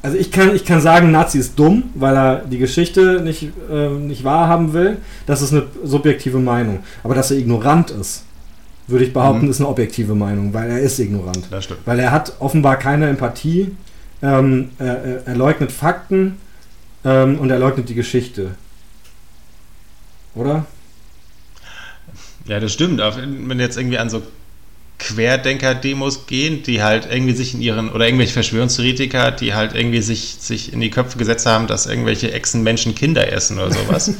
Also ich kann, ich kann sagen, Nazi ist dumm, weil er die Geschichte nicht, äh, nicht wahrhaben will. Das ist eine subjektive Meinung. Aber dass er ignorant ist, würde ich behaupten, mhm. ist eine objektive Meinung, weil er ist ignorant. Das stimmt. Weil er hat offenbar keine Empathie, ähm, er, er leugnet Fakten ähm, und er leugnet die Geschichte. Oder? Ja, das stimmt. Wenn jetzt irgendwie an so Querdenker-Demos gehen, die halt irgendwie sich in ihren, oder irgendwelche Verschwörungstheoretiker, die halt irgendwie sich, sich in die Köpfe gesetzt haben, dass irgendwelche Echsenmenschen Kinder essen oder sowas.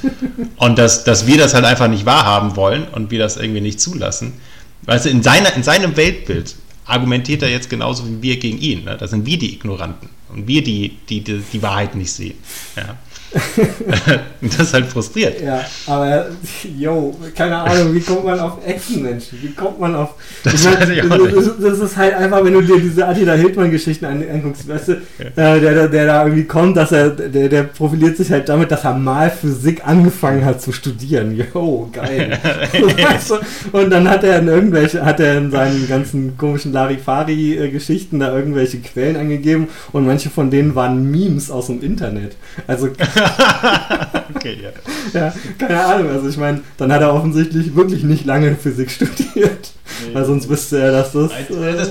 Und dass, dass wir das halt einfach nicht wahrhaben wollen und wir das irgendwie nicht zulassen. Weißt du, in, seiner, in seinem Weltbild argumentiert er jetzt genauso wie wir gegen ihn. Ne? Das sind wir die Ignoranten und wir die, die, die, die Wahrheit nicht sehen. Ja. Das ist halt frustriert. Ja, aber, yo, keine Ahnung, wie kommt man auf Echsenmenschen? Wie kommt man auf... Das, meine, weiß ich auch das, nicht. Das ist halt einfach, wenn du dir diese Attila Hildmann-Geschichten anguckst, weißt du, ja. äh, der, der da irgendwie kommt, dass er, der, der profiliert sich halt damit, dass er mal Physik angefangen hat zu studieren. Yo, geil. Weißt du? Und dann hat er in irgendwelche, hat er in seinen ganzen komischen Larifari-Geschichten da irgendwelche Quellen angegeben und manche von denen waren Memes aus dem Internet. Also okay, ja. ja. Keine Ahnung, also ich meine, dann hat er offensichtlich wirklich nicht lange Physik studiert, nee. Weil sonst wüsste er, dass das... Äh das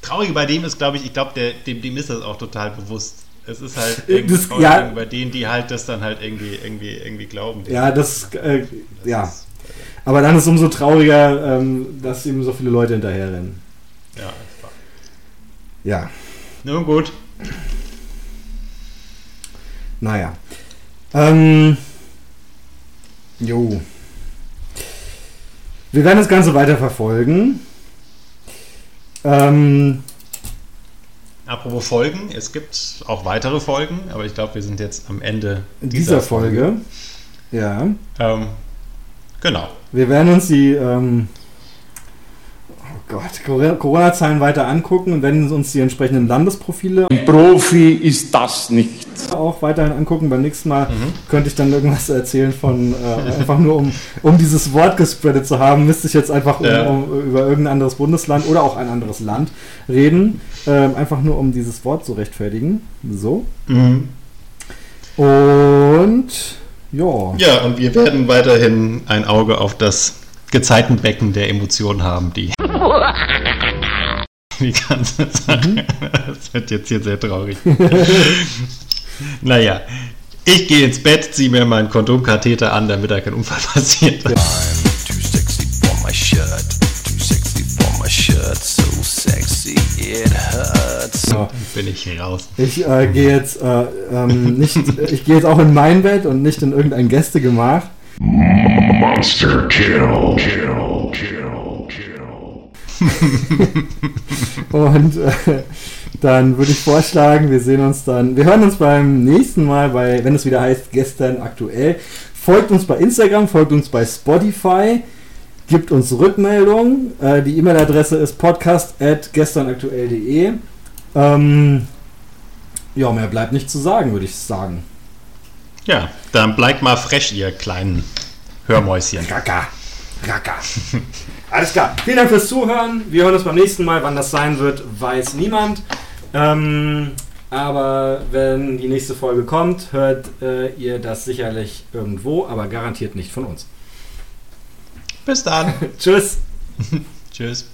Traurige bei dem ist, glaube ich, ich glaube, dem, dem ist das auch total bewusst. Es ist halt irgendwie das, traurig ja, bei denen, die halt das dann halt irgendwie, irgendwie, irgendwie glauben. Ja, das, äh, das ja. Ist, äh, aber dann ist es umso trauriger, ähm, dass ihm so viele Leute hinterherrennen. Ja, einfach. Ja. Nun gut. Naja. Ähm. Jo. Wir werden das Ganze weiter verfolgen. Ähm. Apropos Folgen, es gibt auch weitere Folgen, aber ich glaube, wir sind jetzt am Ende dieser, dieser Folge. Folge. Ja. Ähm, genau. Wir werden uns die ähm, oh Gott, Corona-Zahlen weiter angucken und werden uns die entsprechenden Landesprofile. Ein Profi ist das nicht. Auch weiterhin angucken. Beim nächsten Mal mhm. könnte ich dann irgendwas erzählen von, äh, einfach nur um, um dieses Wort gespreadet zu haben, müsste ich jetzt einfach ja. um, um, über irgendein anderes Bundesland oder auch ein anderes Land reden. Ähm, einfach nur, um dieses Wort zu rechtfertigen. So. Mhm. Und ja. Ja, und wir werden weiterhin ein Auge auf das Gezeitenbecken der Emotionen haben, die die ganze Sache. Mhm. Das wird jetzt hier sehr traurig. Naja, ich gehe ins Bett, ziehe mir meinen Kondomkatheter an, damit da kein Unfall passiert. I'm too sexy for my shirt, too sexy for my shirt, so sexy it hurts. So, bin ich hier raus. Ich äh, gehe jetzt, äh, ähm, nicht, ich gehe jetzt auch in mein Bett und nicht in irgendein Gästegemach. Monster Kill, Kill, Kill, Kill. Und äh, dann würde ich vorschlagen, wir sehen uns dann, wir hören uns beim nächsten Mal bei, wenn es wieder heißt, gestern aktuell. Folgt uns bei Instagram, folgt uns bei Spotify, gibt uns Rückmeldungen. Äh, die E-Mail-Adresse ist podcast at gesternaktuell punkt de. Ähm, ja, mehr bleibt nicht zu sagen, würde ich sagen. Ja, dann bleibt mal fresh, ihr kleinen Hörmäuschen. Kaka. Raka. Alles klar. Vielen Dank fürs Zuhören. Wir hören uns beim nächsten Mal. Wann das sein wird, weiß niemand. Ähm, aber wenn die nächste Folge kommt, hört äh, ihr das sicherlich irgendwo, aber garantiert nicht von uns. Bis dann. Tschüss. Tschüss.